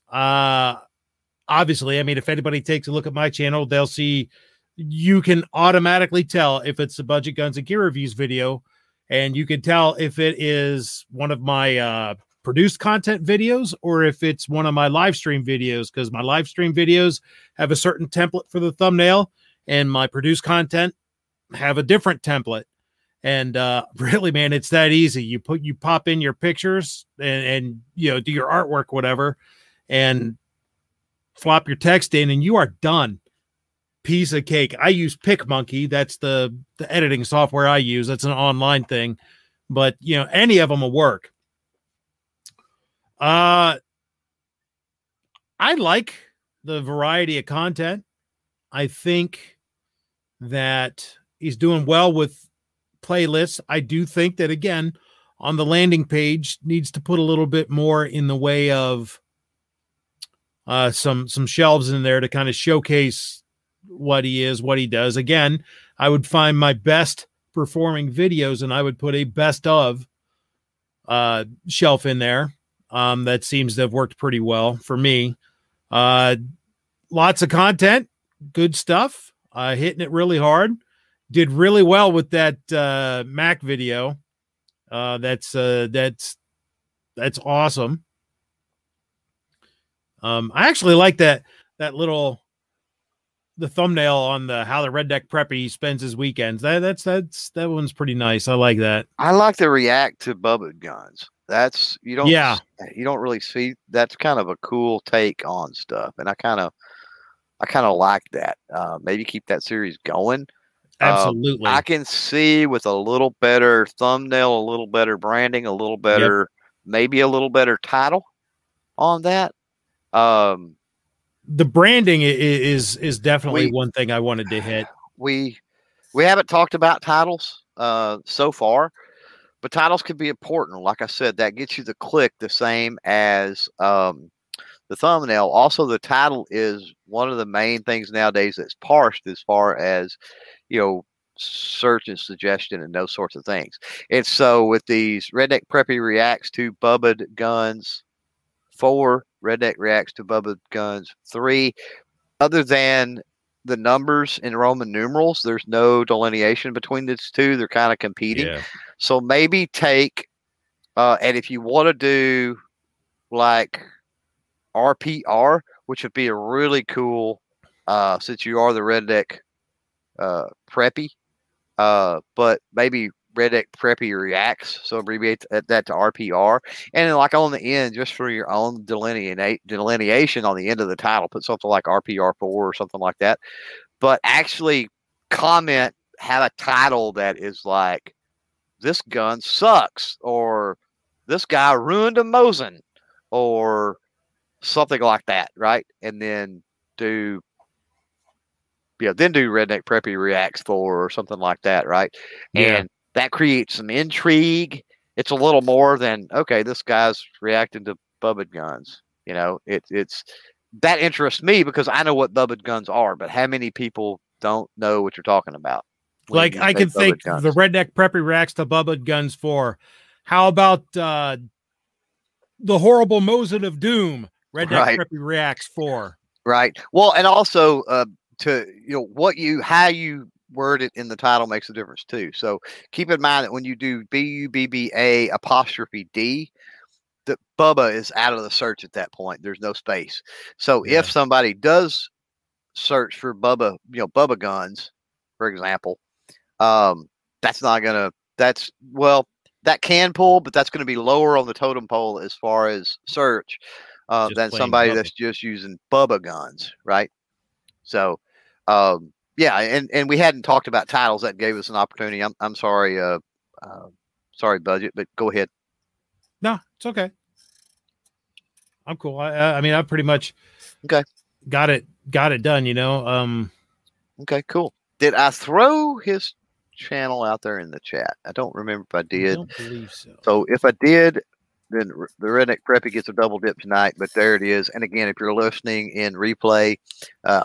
Obviously, I mean, if anybody takes a look at my channel, they'll see you can automatically tell if it's the Budget Guns and Gear Reviews video, and you can tell if it is one of my produced content videos, or if it's one of my live stream videos, because my live stream videos have a certain template for the thumbnail, and my produced content have a different template. And really, man, it's that easy. You pop in your pictures and you know, do your artwork, whatever, and flop your text in, and you are done. Piece of cake. I use PicMonkey. That's the editing software I use. That's an online thing, but you know, any of them will work. I like the variety of content. I think that he's doing well with playlists. I do think that, again, on the landing page, needs to put a little bit more in the way of some shelves in there to kind of showcase what he is, what he does. Again, I would find my best performing videos, and I would put a best of shelf in there. That seems to have worked pretty well for me. Lots of content, good stuff, hitting it really hard. did really well with that Mac video. That's awesome. I actually like that little, the thumbnail on the how the Redneck Preppy spends his weekends. That one's pretty nice. I like that. I like to react to Bubba guns. That's you don't really see. That's kind of a cool take on stuff, and I kind of like that. Maybe keep that series going. Absolutely. I can see with a little better thumbnail, a little better branding, a little better, maybe a little better title on that. The branding is definitely one thing I wanted to hit. We haven't talked about titles so far, but titles could be important. Like I said, that gets you the click the same as the thumbnail. Also, the title is one of the main things nowadays that's parsed as far as, you know, search and suggestion and those sorts of things. And so with these Redneck Preppy reacts to Bubba Guns 4, Redneck reacts to Bubba Guns 3, other than the numbers in Roman numerals, there's no delineation between these two. They're kind of competing. Yeah. So maybe take, and if you want to do like RPR, which would be a really cool, since you are the Redneck Preppy, but maybe Redneck Preppy reacts, so abbreviate that to RPR, and then like on the end, just for your own delineation on the end of the title, put something like RPR4 or something like that, but actually comment, have a title that is like, this gun sucks, or this guy ruined a Mosin, or something like that, right? And then do Redneck Preppy reacts 4 or something like that, right? Yeah. And that creates some intrigue. It's a little more than, okay, this guy's reacting to Bubba guns. You know, it's that interests me because I know what Bubba guns are, but how many people don't know what you're talking about? Like, I can think guns. The Redneck Preppy reacts to Bubba guns 4. How about the horrible Mosin of Doom? Redneck Preppy reacts 4. Right. Well, and also, to, you know, how you word it in the title makes a difference too. So keep in mind that when you do BUBBA'D, the Bubba is out of the search at that point. There's no space. So if somebody does search for Bubba, you know, Bubba guns, for example, that can pull, but that's going to be lower on the totem pole as far as search than somebody that's just using Bubba guns, right? So, and we hadn't talked about titles. That gave us an opportunity. I'm sorry, sorry, Budget, but go ahead. No, it's okay. I'm cool. I mean, I pretty much got it done. You know. Okay, cool. Did I throw his channel out there in the chat? I don't remember if I did. I don't believe so. So if I did, then the Redneck Preppy gets a double dip tonight, but there it is. And again, if you're listening in replay,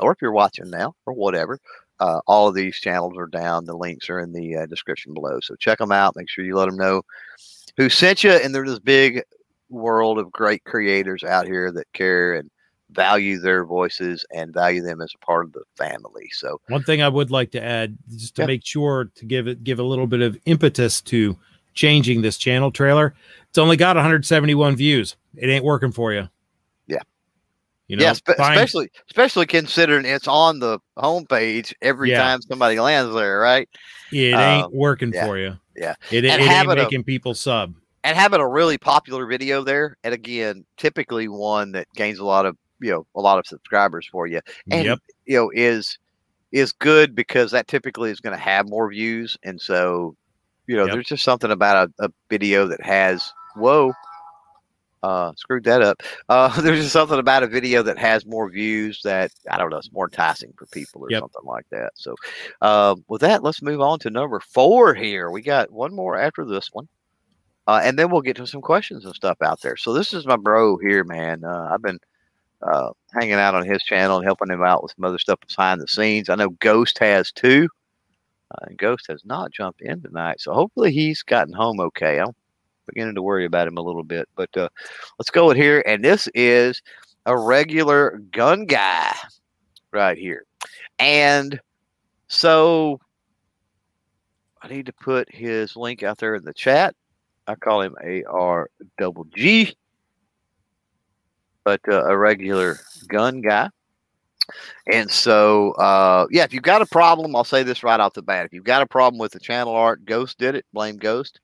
or if you're watching now or whatever, all of these channels are down. The links are in the description below. So check them out. Make sure you let them know who sent you. And there's this big world of great creators out here that care and value their voices and value them as a part of the family. So one thing I would like to add, just to make sure to give a little bit of impetus to changing this channel trailer. It's only got 171 views. It ain't working for you. Yeah. You know, especially considering it's on the homepage every time somebody lands there, right? It ain't working for you. Yeah. It ain't making people sub. And having a really popular video there, and again, typically one that gains a lot of subscribers for you. And is good because that typically is going to have more views, and so there's just something about a video that has, screwed that up. There's just something about a video that has more views that, I don't know, it's more enticing for people or something like that. So with that, let's move on to number 4 here. We got one more after this one. And then we'll get to some questions and stuff out there. So this is my bro here, man. I've been hanging out on his channel and helping him out with some other stuff behind the scenes. I know Ghost has too. Ghost has not jumped in tonight, so hopefully he's gotten home okay. I'm beginning to worry about him a little bit, but let's go in here. And this is a regular gun guy right here. And so I need to put his link out there in the chat. I call him AR Double G, but a regular gun guy. And so, yeah, if you've got a problem, I'll say this right off the bat. If you've got a problem with the channel art, Ghost did it. Blame Ghost,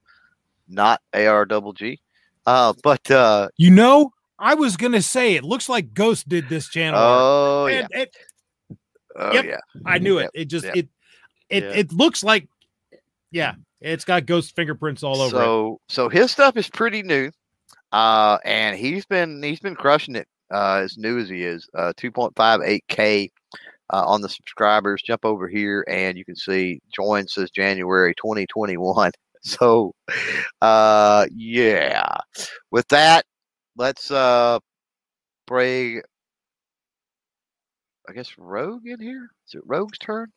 not AR Double G. You know, I was going to say, it looks like Ghost did this channel art. And, yeah. I knew it. It just, it looks like, it's got Ghost fingerprints all over it. So his stuff is pretty new. And he's been crushing it. As new as he is, 2.58K on the subscribers. Jump over here and you can see join says January 2021. So, yeah. With that, let's bring, I guess, Rogue in here. Is it Rogue's turn?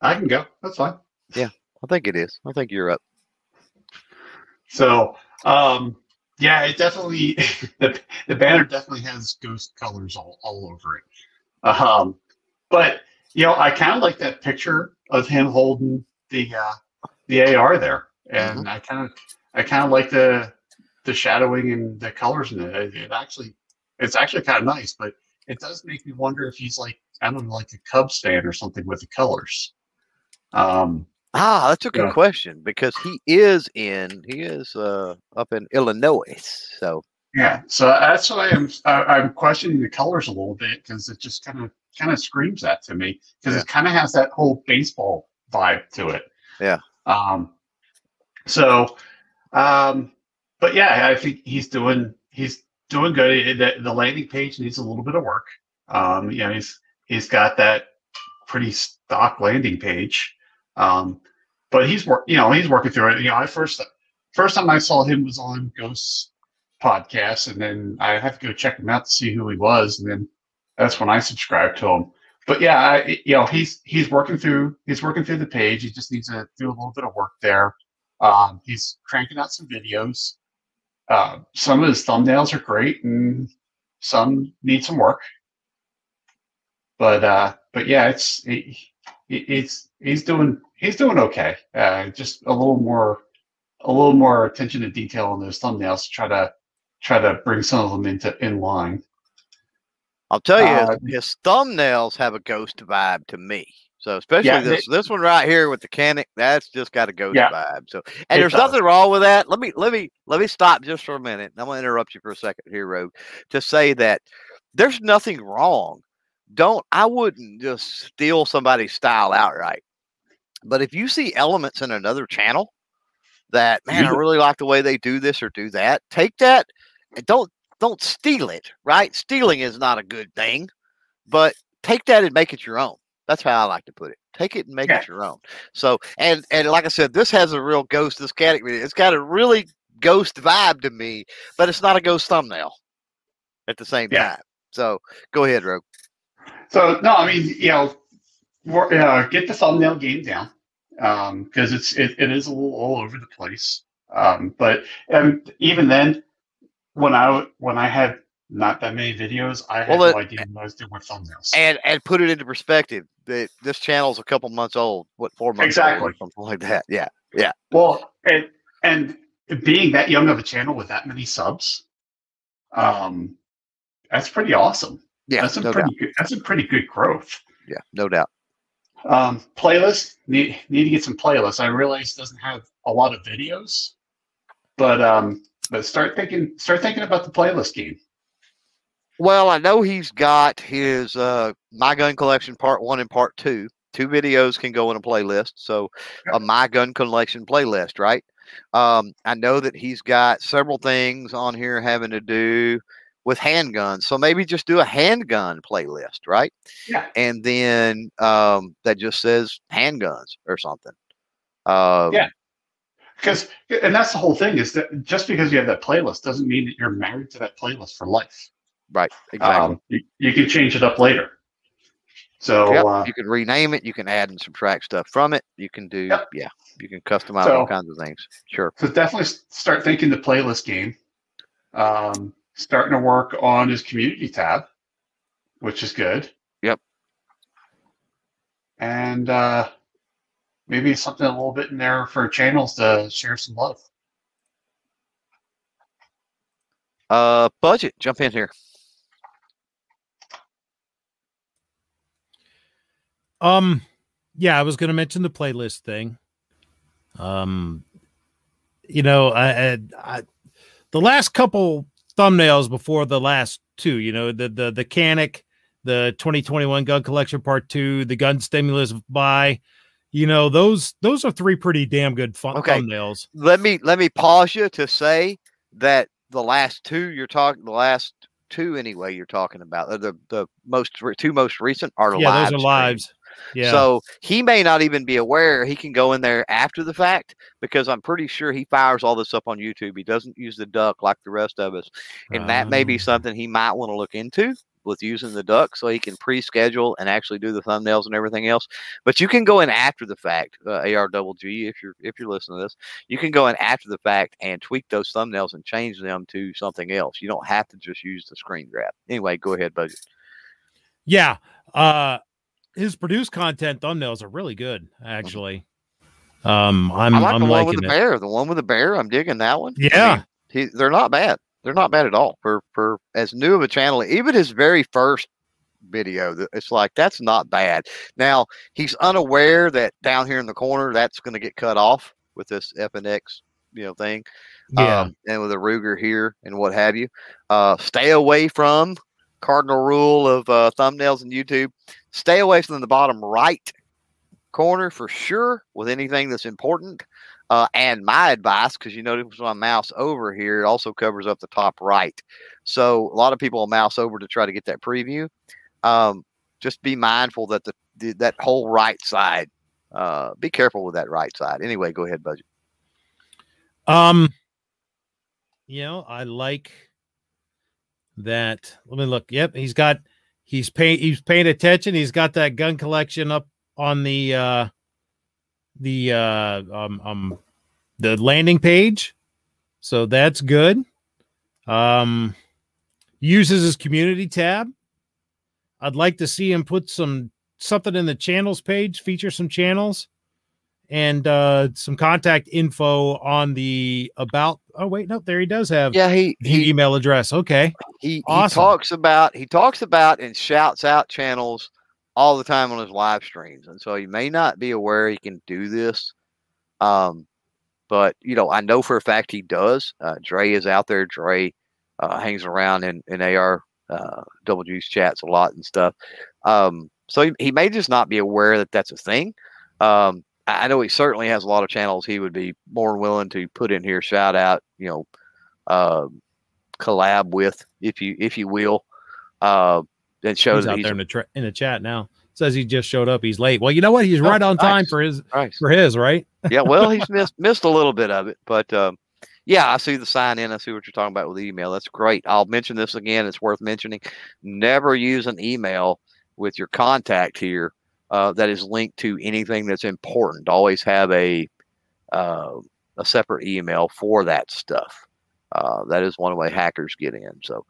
I can go. That's fine. Yeah, I think it is. I think you're up. So, yeah, it definitely, the banner definitely has Ghost colors all over it. But, you know, I kind of like that picture of him holding the AR there. And mm-hmm. I kind of like the shadowing and the colors in it. It's actually kind of nice, but it does make me wonder if he's like, I don't know, like a Cubs fan or something with the colors. That's a good question, because he is up in Illinois. So yeah, so that's why I'm questioning the colors a little bit, because it just kind of screams that to me, because it kind of has that whole baseball vibe to it. Yeah. But yeah, I think he's doing good. The landing page needs a little bit of work. You know, he's got that pretty stock landing page. But he's working through it. You know, I first time I saw him was on Ghost's podcast, and then I have to go check him out to see who he was, and then that's when I subscribed to him. But yeah, he's working through the page. He just needs to do a little bit of work there. He's cranking out some videos. Some of his thumbnails are great, and some need some work. But yeah, he's doing okay. Just a little more attention to detail on those thumbnails to try to bring some of them in line. I'll tell you, his thumbnails have a Ghost vibe to me. So especially this one right here with the canic, that's just got a Ghost vibe. So, and there's nothing wrong with that. Let me stop just for a minute. I'm gonna interrupt you for a second here, Rogue, to say that there's nothing wrong. I wouldn't just steal somebody's style outright. But if you see elements in another channel that, man, I really like the way they do this or do that, take that and don't steal it, right? Stealing is not a good thing, but take that and make it your own. That's how I like to put it. Take it and make it your own. So, and like I said, this has a real Ghost, this category. It's got a really Ghost vibe to me, but it's not a Ghost thumbnail at the same time. So go ahead, Rogue. So no, I mean, you know, get the thumbnail game down, because it is a little all over the place. But even then, when I had not that many videos, I had no idea what I was doing with thumbnails. And put it into perspective, this channel's a couple months old, 4 months exactly, old, or something like that. Yeah, yeah. Well, and being that young of a channel with that many subs, that's pretty awesome. Yeah, that's a pretty good growth. Yeah, no doubt. Playlist need to get some playlists. I realize it doesn't have a lot of videos, but start thinking about the playlist game. Well, I know he's got his My Gun Collection Part 1 and Part 2. Two videos can go in a playlist, so a My Gun Collection playlist, right? I know that he's got several things on here having to do with handguns. So maybe just do a handgun playlist, right? Yeah. And then that just says handguns or something. Yeah. And that's the whole thing, is that just because you have that playlist doesn't mean that you're married to that playlist for life. Right. Exactly. You can change it up later. So you can rename it. You can add and subtract stuff from it. You can do, you can customize all kinds of things. Sure. So definitely start thinking the playlist game. Starting to work on his community tab, which is good. Yep. And maybe something a little bit in there for channels to share some love. Budget, jump in here. Yeah, I was going to mention the playlist thing. You know, I the last couple thumbnails before the last two, you know, the Canic, the 2021 Gun Collection Part 2, the Gun Stimulus Buy, you know, those are three pretty damn good thumbnails. Let me pause you to say that the last two you're talking, the last two anyway you're talking about, the two most recent are live. Yeah, those are lives. Yeah. So he may not even be aware. He can go in there after the fact, because I'm pretty sure he fires all this up on YouTube. He doesn't use the duck like the rest of us. And that may be something he might want to look into with using the duck, so he can pre-schedule and actually do the thumbnails and everything else. But you can go in after the fact, ARGG, if you're listening to this, you can go in after the fact and tweak those thumbnails and change them to something else. You don't have to just use the screen grab. Anyway, go ahead, Budget. Yeah. His produced content thumbnails are really good, actually. I'm liking it. The one with the bear, I'm digging that one. Yeah, I mean, they're not bad. They're not bad at all for as new of a channel. Even his very first video, it's like, that's not bad. Now he's unaware that down here in the corner, that's going to get cut off with this FNX, you know, thing. Yeah, and with a Ruger here and what have you. Stay away from cardinal rule of thumbnails in YouTube. Stay away from the bottom right corner for sure with anything that's important. And my advice, because you notice my mouse over here, it also covers up the top right. So a lot of people will mouse over to try to get that preview. Just be mindful that that whole right side. Be careful with that right side. Anyway, go ahead, Budget. You know, I like that. Let me look. Yep, he's paying attention. He's got that gun collection up on the landing page, so that's good. Uses his community tab. I'd like to see him put something in the channels page, feature some channels, and some contact info on the about. Oh wait, no, there he does have. Yeah, he email address. Okay, awesome. He talks about and shouts out channels all the time on his live streams, and so you may not be aware he can do this, but you know, I know for a fact he does. Dre is out there. Dre hangs around in AR Double Juice chats a lot and stuff. So he may just not be aware that that's a thing. I know he certainly has a lot of channels he would be more than willing to put in here, shout out, you know, collab with, if you will. That shows he's out there in the chat now. Says he just showed up. He's late. Well, you know what? He's right on time for his, right? Yeah. Well, he's missed a little bit of it, but yeah, I see the sign in. I see what you're talking about with email. That's great. I'll mention this again. It's worth mentioning. Never use an email with your contact here that is linked to anything that's important. Always have a separate email for that stuff. That is one way hackers get in. So,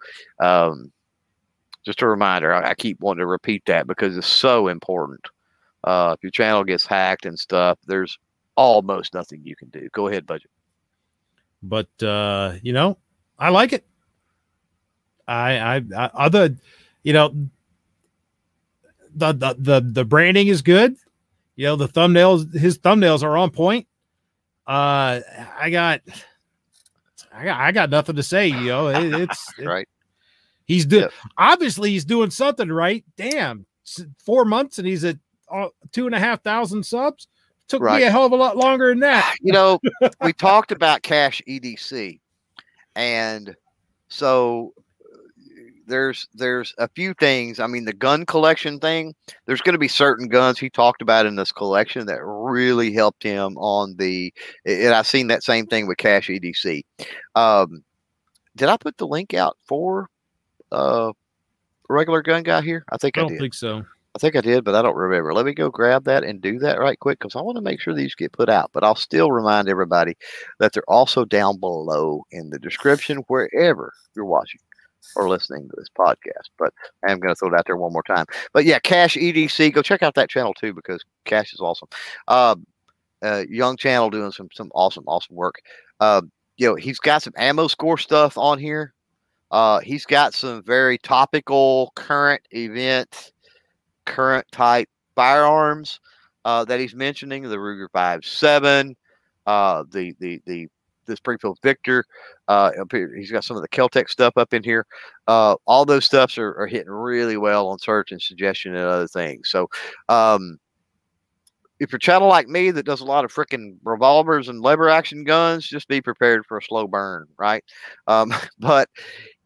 just a reminder, I keep wanting to repeat that because it's so important. If your channel gets hacked and stuff, there's almost nothing you can do. Go ahead, Budget. But, you know, I like it. The branding is good. You know, the thumbnails, his thumbnails are on point. I got nothing to say, you know, it's right. He's doing, yep. Obviously he's doing something right. Damn, 4 months and he's at 2,500 subs. Took me a hell of a lot longer than that. You know, we talked about Cash EDC, and so there's a few things. I mean, the gun collection thing. There's going to be certain guns he talked about in this collection that really helped him on the. And I've seen that same thing with Cash EDC. Did I put the link out for? Regular Gun Guy here? I think I did, but I don't remember. Let me go grab that and do that right quick, because I want to make sure these get put out. But I'll still remind everybody that they're also down below in the description wherever you're watching or listening to this podcast. But I am going to throw it out there one more time. But yeah, Cash EDC, go check out that channel too, because Cash is awesome. young channel doing some awesome work. You know, he's got some ammo score stuff on here. He's got some very topical current event, current type firearms that he's mentioning. The Ruger 5.7, the Springfield Victor. He's got some of the Kel-Tec stuff up in here. All those stuffs are hitting really well on search and suggestion and other things. So if you're a channel like me that does a lot of freaking revolvers and lever action guns, just be prepared for a slow burn, right? But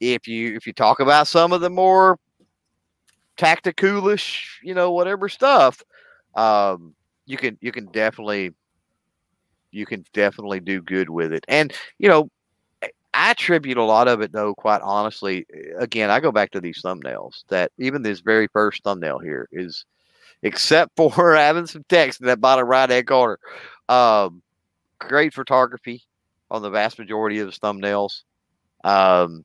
if you talk about some of the more tacticoolish, you know, whatever stuff, you can definitely do good with it. And, you know, I attribute a lot of it, though, quite honestly. Again, I go back to these thumbnails, that even this very first thumbnail here is, except for having some text in that bottom right-hand corner, great photography on the vast majority of his thumbnails. You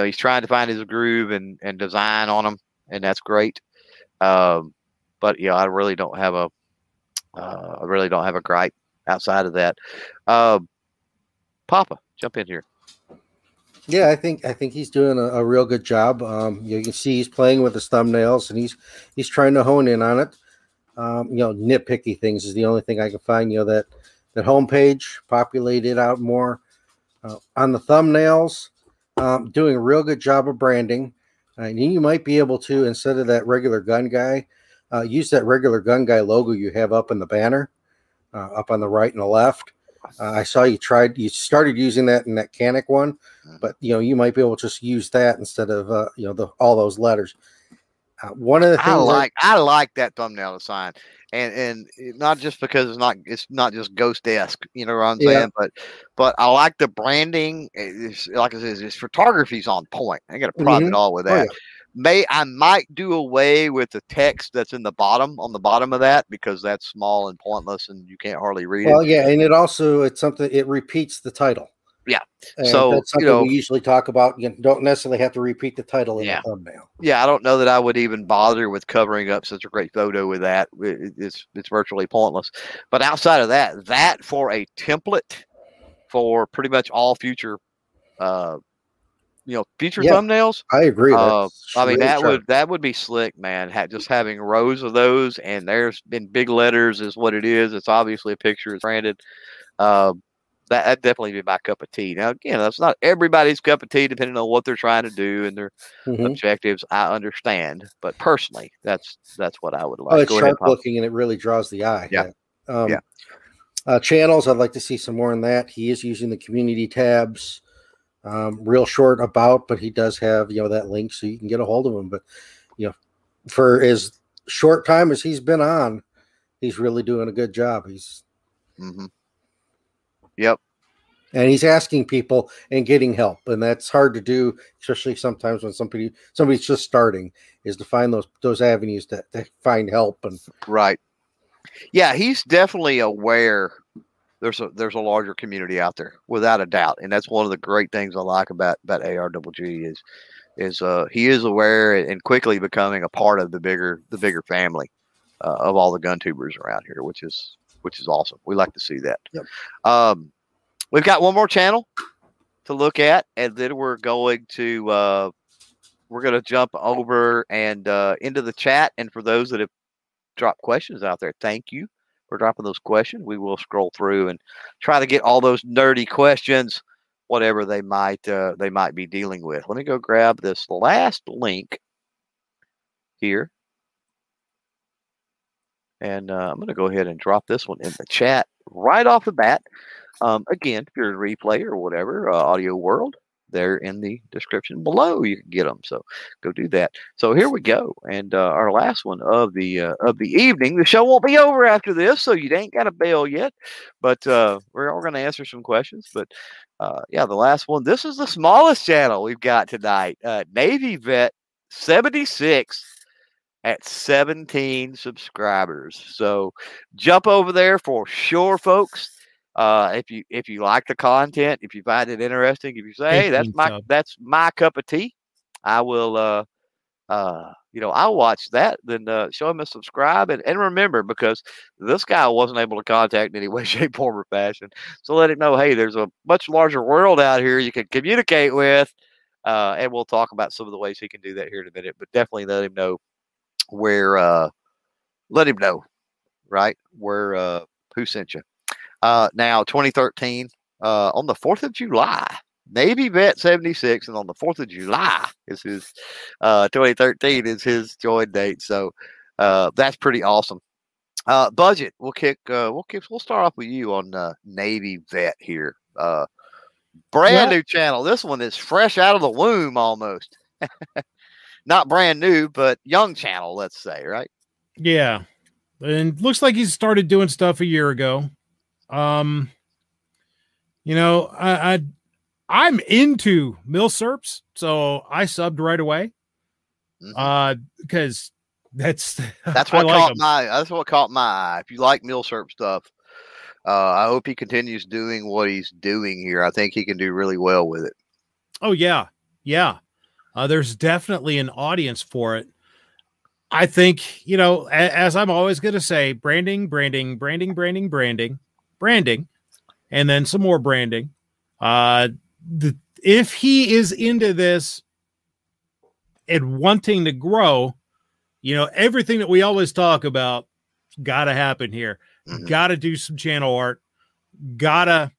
know, he's trying to find his groove and design on them, and that's great. But, you know, I really don't have a gripe outside of that. Papa, jump in here. Yeah, I think he's doing a real good job. You can see he's playing with his thumbnails, and he's trying to hone in on it. You know, nitpicky things is the only thing I can find. You know, that homepage, populate it out more on the thumbnails. Doing a real good job of branding, and you might be able to, instead of that Regular Gun Guy, use that Regular Gun Guy logo you have up in the banner, up on the right and the left. I saw you started using that in that Canic one, but you know, you might be able to just use that instead of you know, all those letters. One of the things I like that thumbnail design, and not just because it's not just Ghost-esque, you know what I'm saying? But I like the branding. It's, like I said, his photography's on point. I got to prop it all with that. Oh, yeah. I might do away with the text that's in the bottom, on the bottom of that, because that's small and pointless and you can't hardly read it. Well, yeah, and it's something, it repeats the title. Yeah. And so that's something, you know, we usually talk about. You don't necessarily have to repeat the title in the thumbnail. Yeah, I don't know that I would even bother with covering up such a great photo with that. It's virtually pointless. But outside of that for a template for pretty much all future thumbnails. I agree. I mean, really that would be slick, man. Just having rows of those, and there's been big letters is what it is. It's obviously a picture. It's branded. That'd definitely be my cup of tea. Now, again, that's not everybody's cup of tea, depending on what they're trying to do and their objectives. I understand, but personally, that's what I would like. It's sharp looking, and it really draws the eye. Yeah. Channels. I'd like to see some more on that. He is using the community tabs. Real short about, but he does have, you know, that link so you can get a hold of him. But, you know, for as short time as he's been on, he's really doing a good job. He's and he's asking people and getting help, and that's hard to do, especially sometimes when somebody's just starting, is to find those avenues to find help. And right, yeah, he's definitely aware. There's a larger community out there, without a doubt, and that's one of the great things I like about ARGG is he is aware and quickly becoming a part of the bigger family of all the gun tubers around here, which is awesome. We like to see that. Yep. We've got one more channel to look at, and then we're going to jump over and into the chat. And for those that have dropped questions out there, thank you. We're dropping those questions. We will scroll through and try to get all those nerdy questions, whatever they might be dealing with. Let me go grab this last link here, and I'm going to go ahead and drop this one in the chat right off the bat. Again, if you're in replay or whatever, Audio World, they're in the description below. You can get them, so go do that. So here we go, and our last one of the evening. The show won't be over after this, so you ain't got a bail yet. But we're going to answer some questions. But yeah, the last one. This is the smallest channel we've got tonight. Navy Vet 76 at 17 subscribers. So jump over there for sure, folks. If you like the content, if you find it interesting, if you say, hey, that's my cup of tea, I will you know, I'll watch that, then show him a subscribe. And remember, because this guy wasn't able to contact in any way, shape, form, or fashion. So let it know, hey, there's a much larger world out here you can communicate with. And we'll talk about some of the ways he can do that here in a minute. But definitely let him know where, let him know, right, where, who sent you. Now, 2013, on the 4th of July, Navy Vet 76, and on the 4th of July is his 2013 is his join date. So that's pretty awesome. Budget, we'll start off with you on Navy Vet here. Brand new channel. This one is fresh out of the womb almost. Not brand new, but young channel, let's say, right? Yeah. And looks like he's started doing stuff a year ago. You know, I'm into milsurps, so I subbed right away. Mm-hmm. Because that's what caught my eye. If you like milsurp stuff, I hope he continues doing what he's doing here. I think he can do really well with it. Oh yeah, yeah. There's definitely an audience for it. I think, you know, as I'm always going to say, branding, and then some more branding. If he is into this and wanting to grow, you know, everything that we always talk about got to happen here. Mm-hmm. Got to do some channel art. Gotta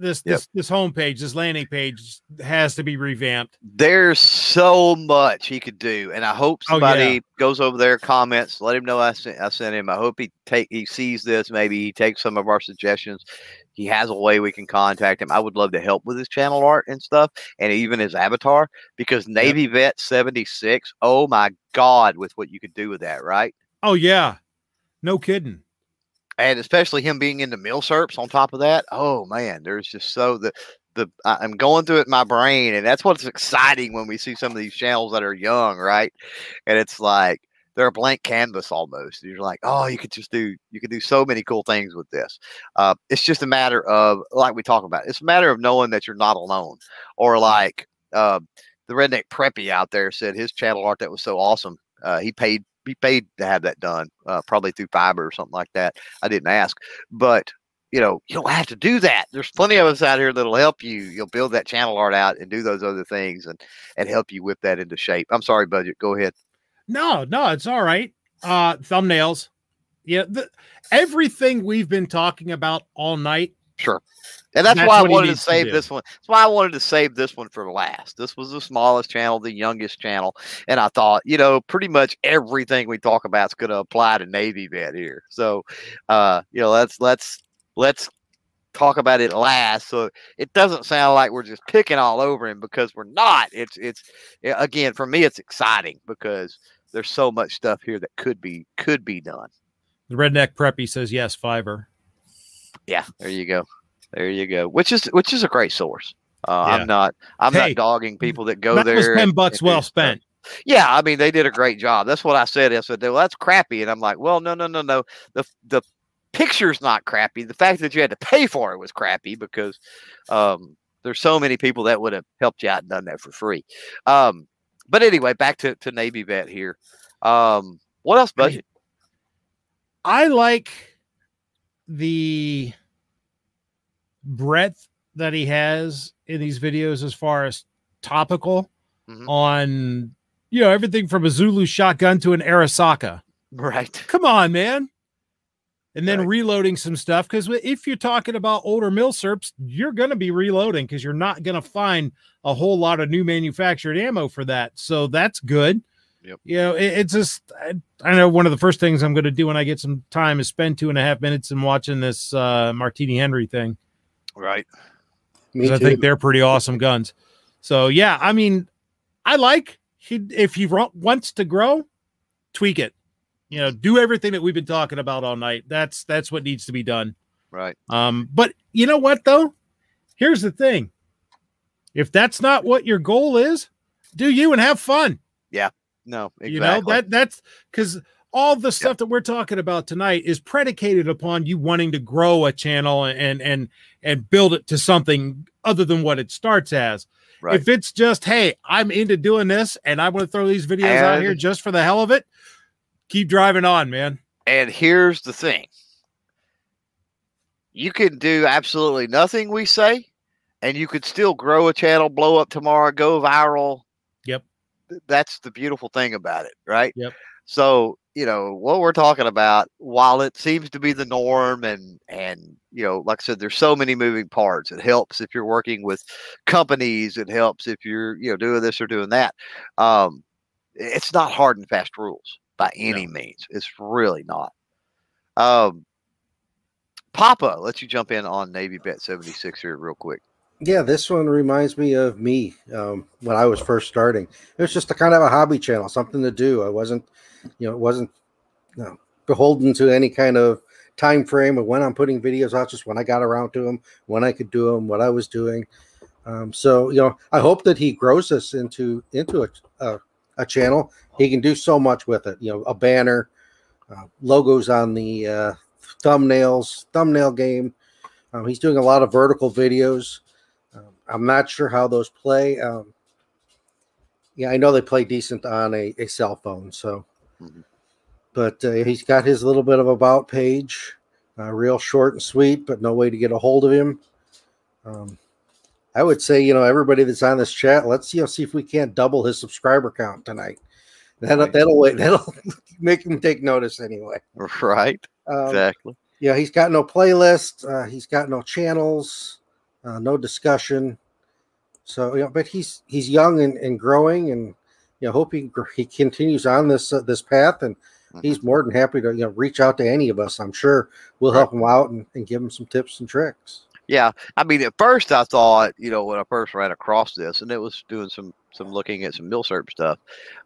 this homepage, this landing page has to be revamped. There's so much he could do, and I hope somebody goes over there, comments, let him know I sent him. I hope he sees this. Maybe he takes some of our suggestions. He has a way we can contact him. I would love to help with his channel art and stuff, and even his avatar, because Navy Vet 76. Oh my God, with what you could do with that, right? Oh yeah, no kidding. And especially him being into milsurps on top of that. Oh man, there's just so I'm going through it in my brain, and that's what's exciting when we see some of these channels that are young, right? And it's like they're a blank canvas almost. You're like, oh, you could do so many cool things with this. It's just a matter of, like we talk about, it's a matter of knowing that you're not alone. Or like the Redneck Preppy out there said his channel art that was so awesome. He paid to have that done, probably through Fiber or something like that. I didn't ask, but you know, you don't have to do that. There's plenty of us out here that'll help you. You'll build that channel art out and do those other things and help you whip that into shape. I'm sorry, Budget. Go ahead. No, it's all right. Thumbnails. Yeah. Everything we've been talking about all night. Sure. And that's why I wanted to save this one. That's why I wanted to save this one for last. This was the smallest channel, the youngest channel. And I thought, you know, pretty much everything we talk about is going to apply to Navy Vet here. So, you know, let's talk about it last. So it doesn't sound like we're just picking all over him, because we're not. It's again, for me, it's exciting because there's so much stuff here that could be done. The Redneck Preppy says, yes, Fiber. Yeah, there you go. There you go. Which is a great source. Yeah. I'm not dogging people that go there. That was $10 well spent. Yeah, I mean, they did a great job. That's what I said. I said, well, that's crappy. And I'm like, well, no. The picture's not crappy. The fact that you had to pay for it was crappy, because there's so many people that would have helped you out and done that for free. But anyway, back to Navy Vet here. What else, Budget? I like the breadth that he has in these videos as far as topical, mm-hmm, on, you know, everything from a Zulu shotgun to an Arasaka. Right. Come on, man. And then reloading some stuff, because if you're talking about older milsurps, you're going to be reloading, because you're not going to find a whole lot of new manufactured ammo for that. So that's good. Yep. You know, it's just, I know one of the first things I'm going to do when I get some time is spend 2.5 minutes in watching this Martini Henry thing. Right. Because I think they're pretty awesome guns. So, yeah, I mean, I like, if he wants to grow, tweak it. You know, do everything that we've been talking about all night. That's what needs to be done. Right. But you know what, though? Here's the thing. If that's not what your goal is, do you and have fun. Yeah. No, exactly. You know, that's because all the stuff that we're talking about tonight is predicated upon you wanting to grow a channel and build it to something other than what it starts as. Right. If it's just, hey, I'm into doing this and I want to throw these videos out here just for the hell of it, keep driving on, man. And here's the thing. You can do absolutely nothing, we say, and you could still grow a channel, blow up tomorrow, go viral. Yep. That's the beautiful thing about it, right? Yep. So, you know, what we're talking about, while it seems to be the norm and, you know, like I said, there's so many moving parts. It helps if you're working with companies. It helps if you're, you know, doing this or doing that. It's not hard and fast rules by any means. It's really not. Papa, let you jump in on Navy Vet 76 here real quick. Yeah, this one reminds me of me when I was first starting. It was just a kind of a hobby channel, something to do. I wasn't, you know, beholden to any kind of time frame of when I'm putting videos out, just when I got around to them, when I could do them, what I was doing. So, you know, I hope that he grows us into a channel. He can do so much with it. You know, a banner, logos on the thumbnails, thumbnail game. He's doing a lot of vertical videos. I'm not sure how those play. Yeah, I know they play decent on a cell phone. So, but he's got his little bit of about page, real short and sweet, but no way to get a hold of him. I would say, you know, everybody that's on this chat, let's see if we can't double his subscriber count tonight. That'll make him take notice anyway. Right. Exactly. Yeah, he's got no playlist. He's got no channels. No discussion. So, you know, but he's young and growing, and you know, hope he continues on this path. And he's more than happy to, you know, reach out to any of us. I'm sure we'll help him out and give him some tips and tricks. Yeah, I mean, at first I thought, you know, when I first ran across this, and it was doing some looking at some milsurp stuff,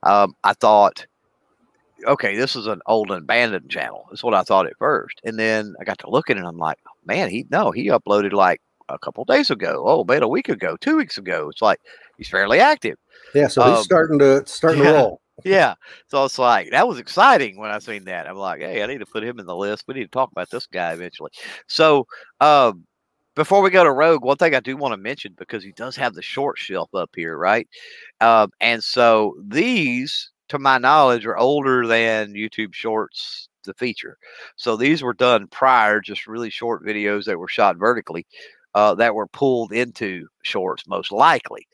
I thought, okay, this is an old and abandoned channel. That's what I thought at first, and then I got to look at it, and I'm like, man, he uploaded like a couple of days ago, about a week ago, 2 weeks ago. It's like he's fairly active. Yeah, so he's starting to roll. Yeah, so it's like that was exciting when I seen that. I'm like, hey, I need to put him in the list. We need to talk about this guy eventually. So before we go to Rogue, one thing I do want to mention, because he does have the short shelf up here, right? And so these, to my knowledge, are older than YouTube Shorts, the feature. So these were done prior, just really short videos that were shot vertically. That were pulled into Shorts, most likely.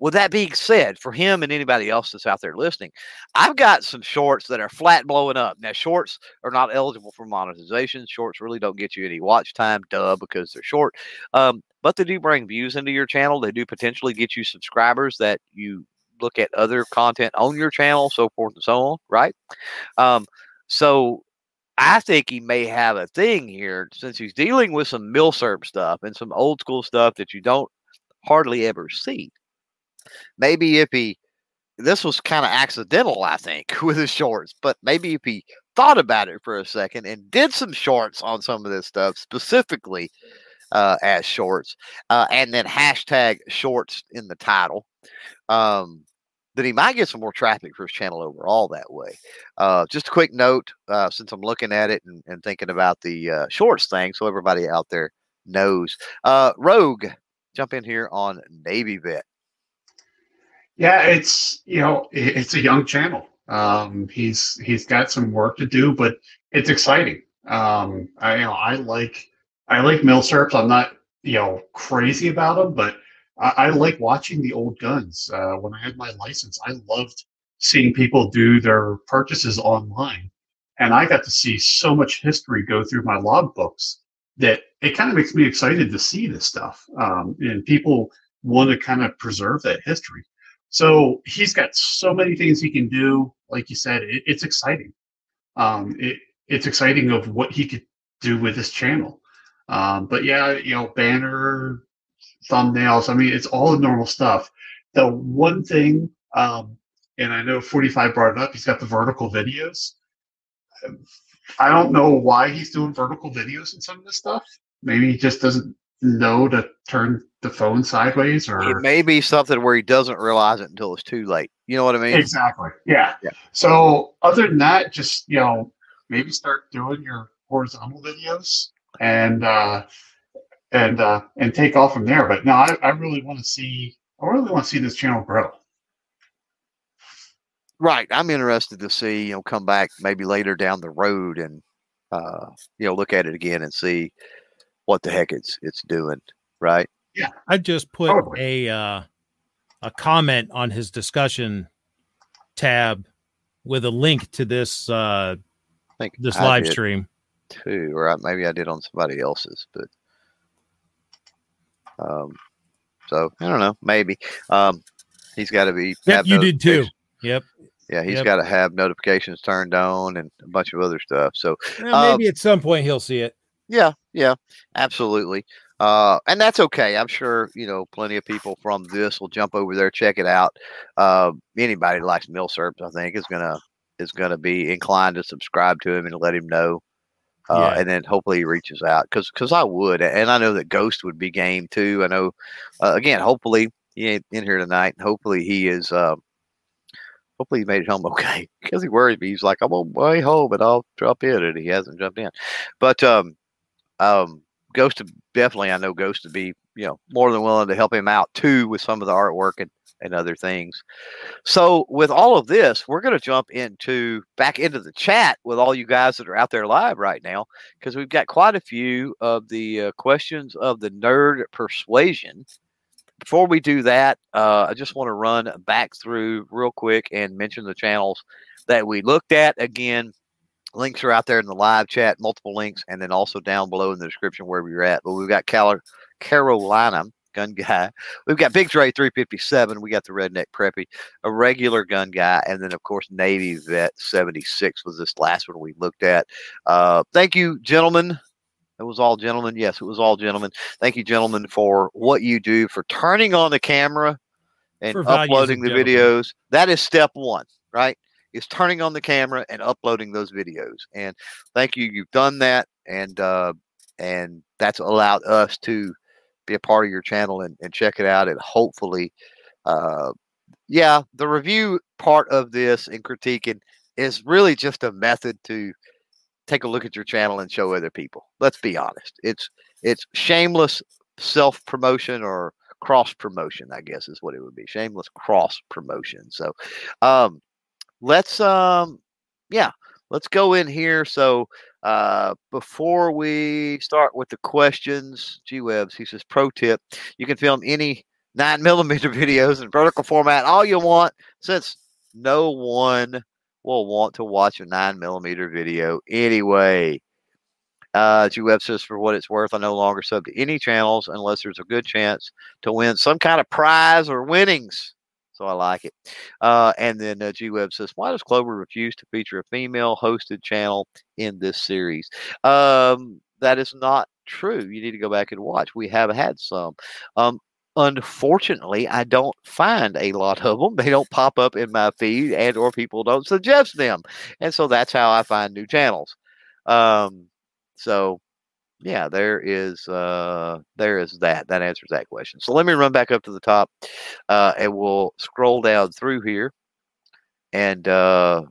With that being said, for him and anybody else that's out there listening, I've got some Shorts that are flat blowing up. Now, Shorts are not eligible for monetization. Shorts really don't get you any watch time, duh, because they're short. But they do bring views into your channel. They do potentially get you subscribers that you look at other content on your channel, so forth and so on, right? So I think he may have a thing here, since he's dealing with some milsurp stuff and some old school stuff that you don't hardly ever see. Maybe if this was kind of accidental, I think, with his Shorts, but maybe if he thought about it for a second and did some Shorts on some of this stuff specifically as Shorts, and then hashtag Shorts in the title, then he might get some more traffic for his channel overall that way. Just a quick note, since I'm looking at it and thinking about the Shorts thing, so everybody out there knows. Rogue, jump in here on Navy Vet. Yeah, it's, you know, it's a young channel. He's got some work to do, but it's exciting. I like milsurps. I'm not, you know, crazy about them, but I like watching the old guns. When I had my license, I loved seeing people do their purchases online. And I got to see so much history go through my log books that it kind of makes me excited to see this stuff. And people want to kind of preserve that history. So he's got so many things he can do. Like you said, it's exciting. It's exciting of what he could do with this channel. But yeah, you know, banner, thumbnails, I mean, it's all the normal stuff. The one thing, and I know 45 brought it up, he's got the vertical videos. I don't know why he's doing vertical videos and some of this stuff. Maybe he just doesn't know to turn the phone sideways, or it may be something where he doesn't realize it until it's too late. You know what I mean? Exactly. Yeah. Yeah. So other than that, just, you know, maybe start doing your horizontal videos and take off from there. But no, I really want to see I really want to see this channel grow. Right. I'm interested to see, you know, come back maybe later down the road and, you know, look at it again and see what the heck it's doing. Right. Yeah. I just put probably a comment on his discussion tab with a link to this, I think this live stream too, or maybe I did on somebody else's, but, so I don't know, maybe, he's gotta be, yep, you did too. Yep. Yeah. He's got to have notifications turned on and a bunch of other stuff. So well, maybe at some point he'll see it. Yeah. Yeah, absolutely. And that's okay. I'm sure, you know, plenty of people from this will jump over there, check it out. Anybody that likes milsurps, I think is going to be inclined to subscribe to him and let him know. And then hopefully he reaches out because I would. And I know that Ghost would be game too. I know, again, hopefully he ain't in here tonight. Hopefully he is, hopefully he made it home okay because he worried me. He's like, I'm on my way home, but I'll drop in. And he hasn't jumped in. But, Ghost definitely, I know Ghost would be, you know, more than willing to help him out too with some of the artwork and other things. So with all of this, we're going to jump back into the chat with all you guys that are out there live right now, because we've got quite a few of the questions of the nerd persuasion. Before we do that, I just want to run back through real quick and mention the channels that we looked at again. Links are out there in the live chat, multiple links, and then also down below in the description wherever you're at. But we've got Carolina Gun Guy. We've got Big Dre 357. We got the Redneck Preppy, a Regular Gun Guy, and then, of course, Navy Vet 76 was this last one we looked at. Thank you, gentlemen. It was all gentlemen. Yes, it was all gentlemen. Thank you, gentlemen, for what you do, for turning on the camera and uploading the videos. That is step one, right? Is turning on the camera and uploading those videos. And thank you. You've done that. And that's allowed us to be a part of your channel and check it out. And hopefully, the review part of this and critiquing is really just a method to take a look at your channel and show other people. Let's be honest. It's shameless self-promotion or cross-promotion, I guess is what it would be. Shameless cross-promotion. So, let's go in here. So, before we start with the questions, G-Webs, he says, pro tip, you can film any 9mm videos in vertical format all you want, since no one will want to watch a 9mm video anyway. G-Webs says, for what it's worth, I no longer sub to any channels unless there's a good chance to win some kind of prize or winnings. So I like it. And then G-Web says, why does Clover refuse to feature a female-hosted channel in this series? That is not true. You need to go back and watch. We have had some. Unfortunately, I don't find a lot of them. They don't pop up in my feed and or people don't suggest them. And so that's how I find new channels. Yeah, there is that. That answers that question. So let me run back up to the top, and we'll scroll down through here and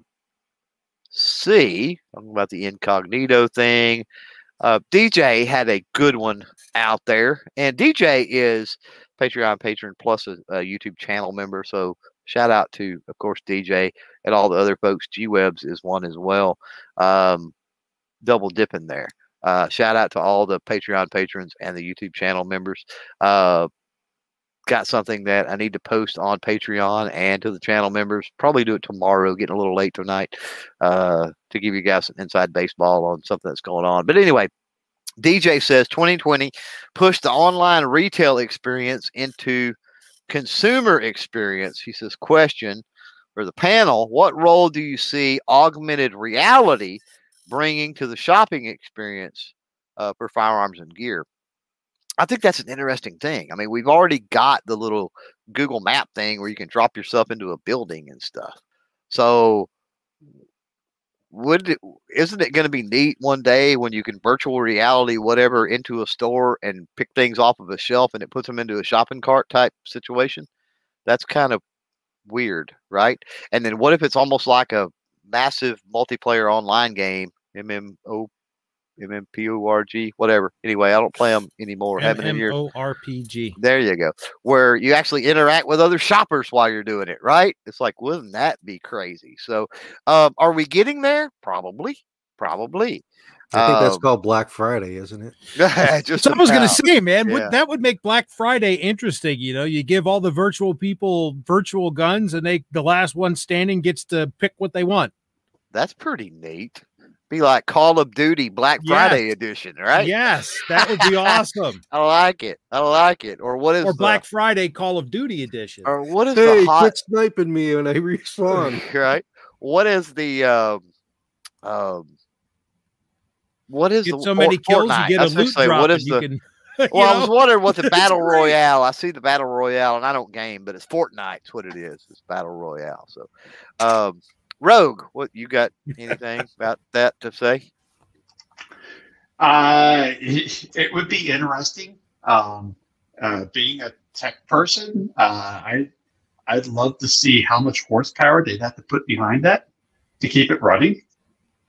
see. I'm about the incognito thing. DJ had a good one out there, and DJ is Patreon patron plus a YouTube channel member. So shout out to, of course, DJ and all the other folks. G-Webs is one as well. Double dipping there. Shout out to all the Patreon patrons and the YouTube channel members. Got something that I need to post on Patreon and to the channel members. Probably do it tomorrow, getting a little late tonight, to give you guys some inside baseball on something that's going on. But anyway, DJ says 2020 pushed the online retail experience into consumer experience. He says, question for the panel, what role do you see augmented reality bringing to the shopping experience for firearms and gear? I think that's an interesting thing. I mean, we've already got the little Google Map thing where you can drop yourself into a building and stuff. So isn't it going to be neat one day when you can virtual reality, whatever, into a store and pick things off of a shelf and it puts them into a shopping cart type situation? That's kind of weird, right? And then what if it's almost like a massive multiplayer online game, MMPORG, whatever. Anyway, I don't play them anymore. MMORPG. There you go. Where you actually interact with other shoppers while you're doing it, right? It's like, wouldn't that be crazy? So are we getting there? Probably. I think that's called Black Friday, isn't it? Just so I was going to say, man, that would make Black Friday interesting. You know, you give all the virtual people virtual guns, and the last one standing gets to pick what they want. That's pretty neat. Be like Call of Duty Black Friday edition, right? Yes, that would be awesome. I like it. Or what is Black Friday Call of Duty edition? Or what is the quit sniping me when I respond? Right. What is the what is the, so many kills Fortnite. You get a loot drop? What is the? I was wondering what the battle royale. I see the battle royale, and I don't game, but it's Fortnite's what it is. It's battle royale. So, Rogue, what you got? Anything about that to say? It would be interesting. Being a tech person, I'd love to see how much horsepower they'd have to put behind that to keep it running.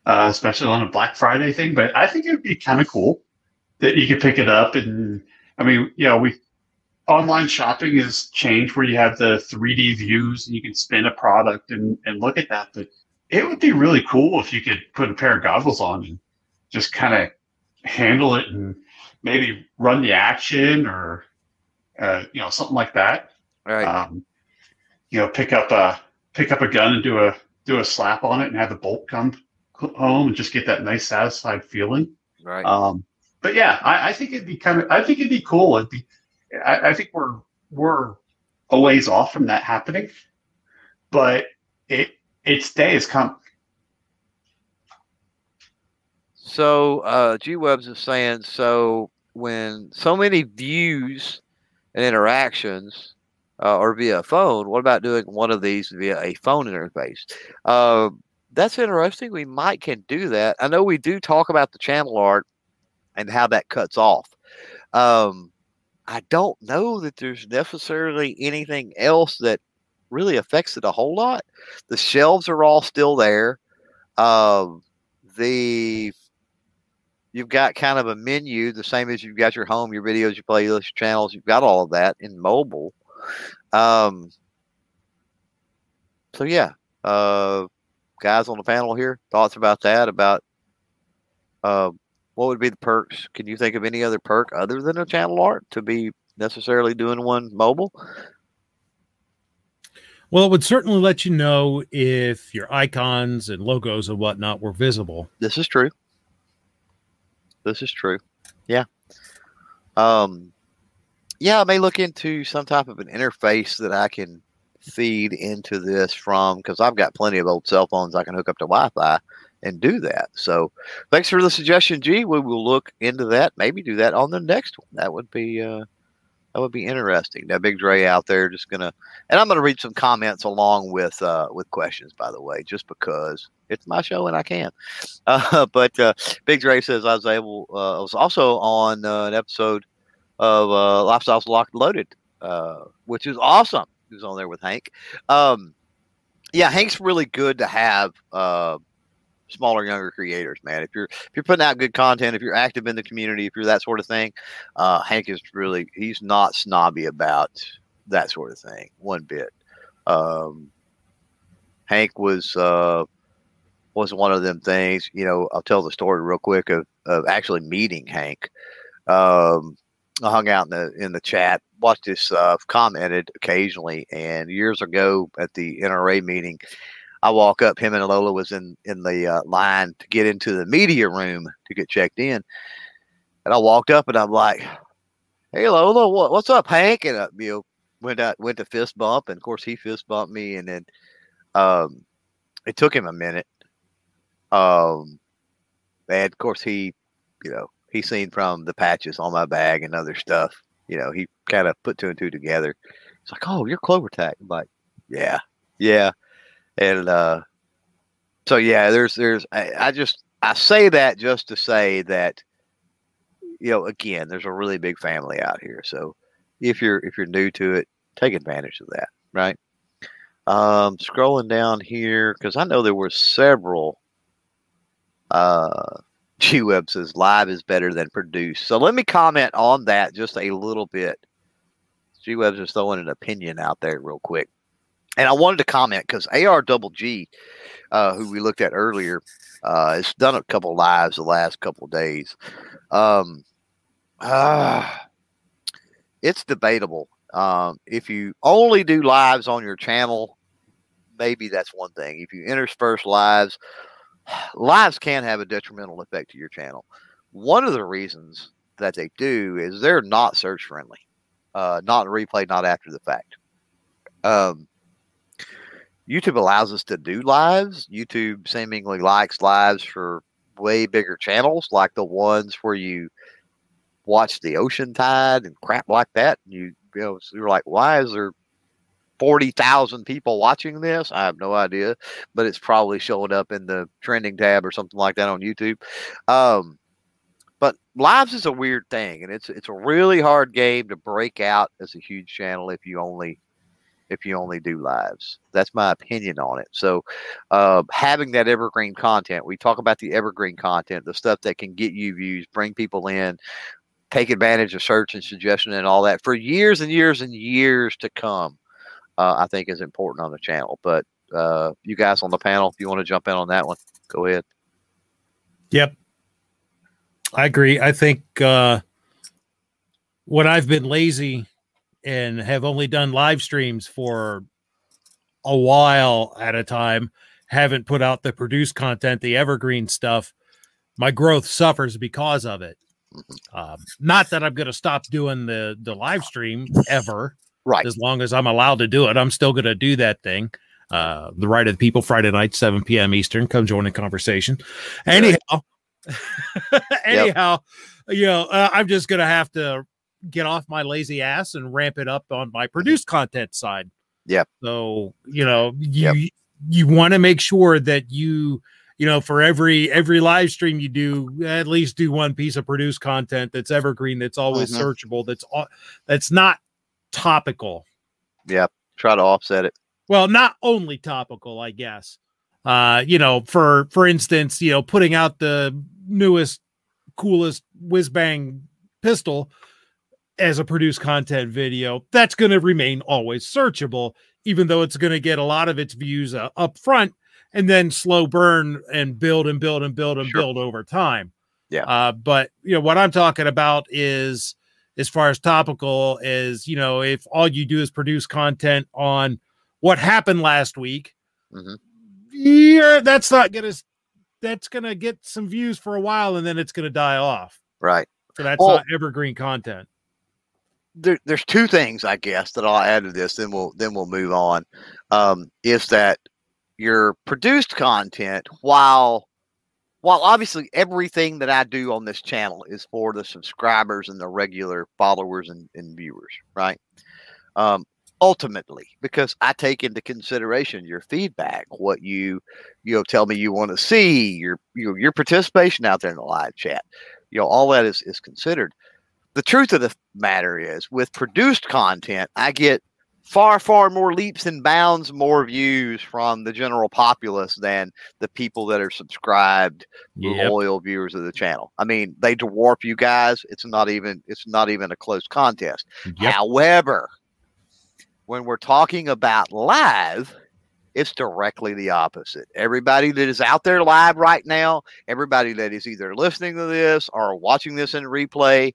Especially on a Black Friday thing, but I think it would be kind of cool that you could pick it up. And I mean, you know, online shopping has changed where you have the 3D views and you can spin a product and look at that. But it would be really cool if you could put a pair of goggles on and just kind of handle it and maybe run the action or, you know, something like that. All right. You know, pick up a gun and do a slap on it and have the bolt come home and just get that nice satisfied feeling, right? But yeah, I think it'd be cool. I think we're a ways off from that happening, but its day is coming. So G-Webs is saying, so when so many views and interactions are via phone, what about doing one of these via a phone interface? That's interesting. We might can do that. I know we do talk about the channel art and how that cuts off. I don't know that there's necessarily anything else that really affects it a whole lot. The shelves are all still there. You've got kind of a menu, the same as you've got your home, your videos, your playlist, your channels. You've got all of that in mobile. So yeah. Guys on the panel here, thoughts about that? About what would be the perks? Can you think of any other perk other than a channel art to be necessarily doing one mobile? Well, it would certainly let you know if your icons and logos and whatnot were visible. This is true. Yeah. Yeah, I may look into some type of an interface that I can feed into this from, because I've got plenty of old cell phones I can hook up to Wi-Fi and do that. So thanks for the suggestion, G. We will look into that, maybe do that on the next one. That would be interesting. Now Big Dre out there just gonna, and I'm gonna read some comments along with questions, by the way, just because it's my show and I can. But Big Dre says, I was also on an episode of Lifestyles Locked Loaded, which is awesome. Who's on there with Hank. Yeah, Hank's really good to have smaller, younger creators, man. If you're putting out good content, if you're active in the community, if you're that sort of thing, Hank is really, he's not snobby about that sort of thing one bit. Hank was one of them things, you know. I'll tell the story real quick of actually meeting Hank. I hung out in the chat, watched his stuff, commented occasionally, and years ago at the NRA meeting, I walk up, him and Lola was in the line to get into the media room to get checked in, and I walked up and I'm like, "Hey Lola, what's up, Hank?" And you know, went to fist bump, and of course he fist bumped me, and then it took him a minute, and of course he, you know. He's seen from the patches on my bag and other stuff. You know, he kind of put two and two together. It's like, "Oh, you're CloverTac." I'm like, yeah. And so, yeah, there's, I say that just to say that, you know, again, there's a really big family out here. So if you're new to it, take advantage of that. Right. Scrolling down here, cause I know there were several, G-Web says live is better than produced. So let me comment on that just a little bit. G-Webs is throwing an opinion out there real quick. And I wanted to comment because ARGG, who we looked at earlier, has done a couple lives the last couple of days. It's debatable. If you only do lives on your channel, maybe that's one thing. If you intersperse lives, lives can have a detrimental effect to your channel. One of the reasons that they do is they're not search friendly, not replay, not after the fact. YouTube allows us to do lives. YouTube seemingly likes lives for way bigger channels, like the ones where you watch the ocean tide and crap like that. And you know, so you're like, why is there 40,000 people watching this? I have no idea, but it's probably showing up in the trending tab or something like that on YouTube. But lives is a weird thing, and it's a really hard game to break out as a huge channel if you only do lives. That's my opinion on it. So having that evergreen content, we talk about the evergreen content, the stuff that can get you views, bring people in, take advantage of search and suggestion and all that for years and years and years to come, I think is important on the channel. But you guys on the panel, if you want to jump in on that one, go ahead. Yep. I agree. I think when I've been lazy and have only done live streams for a while at a time, haven't put out the produced content, the evergreen stuff, my growth suffers because of it. Not that I'm going to stop doing the live stream ever. Right. As long as I'm allowed to do it, I'm still going to do that thing. The Right of the People, Friday night, 7 p.m. Eastern. Come join the conversation. Anyhow, Anyhow, you know, I'm just going to have to get off my lazy ass and ramp it up on my produced content side. Yeah. So, you know, you want to make sure that you know, for every live stream you do, at least do one piece of produced content that's evergreen, that's always searchable, that's not topical. Yeah. Try to offset it. Well, not only topical, I guess. You know, for instance, you know, putting out the newest, coolest whiz bang pistol as a produced content video, that's going to remain always searchable, even though it's going to get a lot of its views up front and then slow burn and build build over time. Yeah. But you know, what I'm talking about is, as far as topical is, you know, if all you do is produce content on what happened last week, yeah, that's going to get some views for a while and then it's going to die off. Right. So that's not evergreen content. There's two things, I guess, that I'll add to this. Then we'll move on. Is that your produced content, while obviously everything that I do on this channel is for the subscribers and the regular followers and viewers, right? Ultimately, because I take into consideration your feedback, what you tell me you want to see, your participation out there in the live chat, you know, all that is considered. The truth of the matter is, with produced content, I get far, far more leaps and bounds more views from the general populace than the people that are subscribed, loyal viewers of the channel. I mean, they dwarf you guys. It's not even a close contest. Yep. However, when we're talking about live, it's directly the opposite. Everybody that is out there live right now, everybody that is either listening to this or watching this in replay,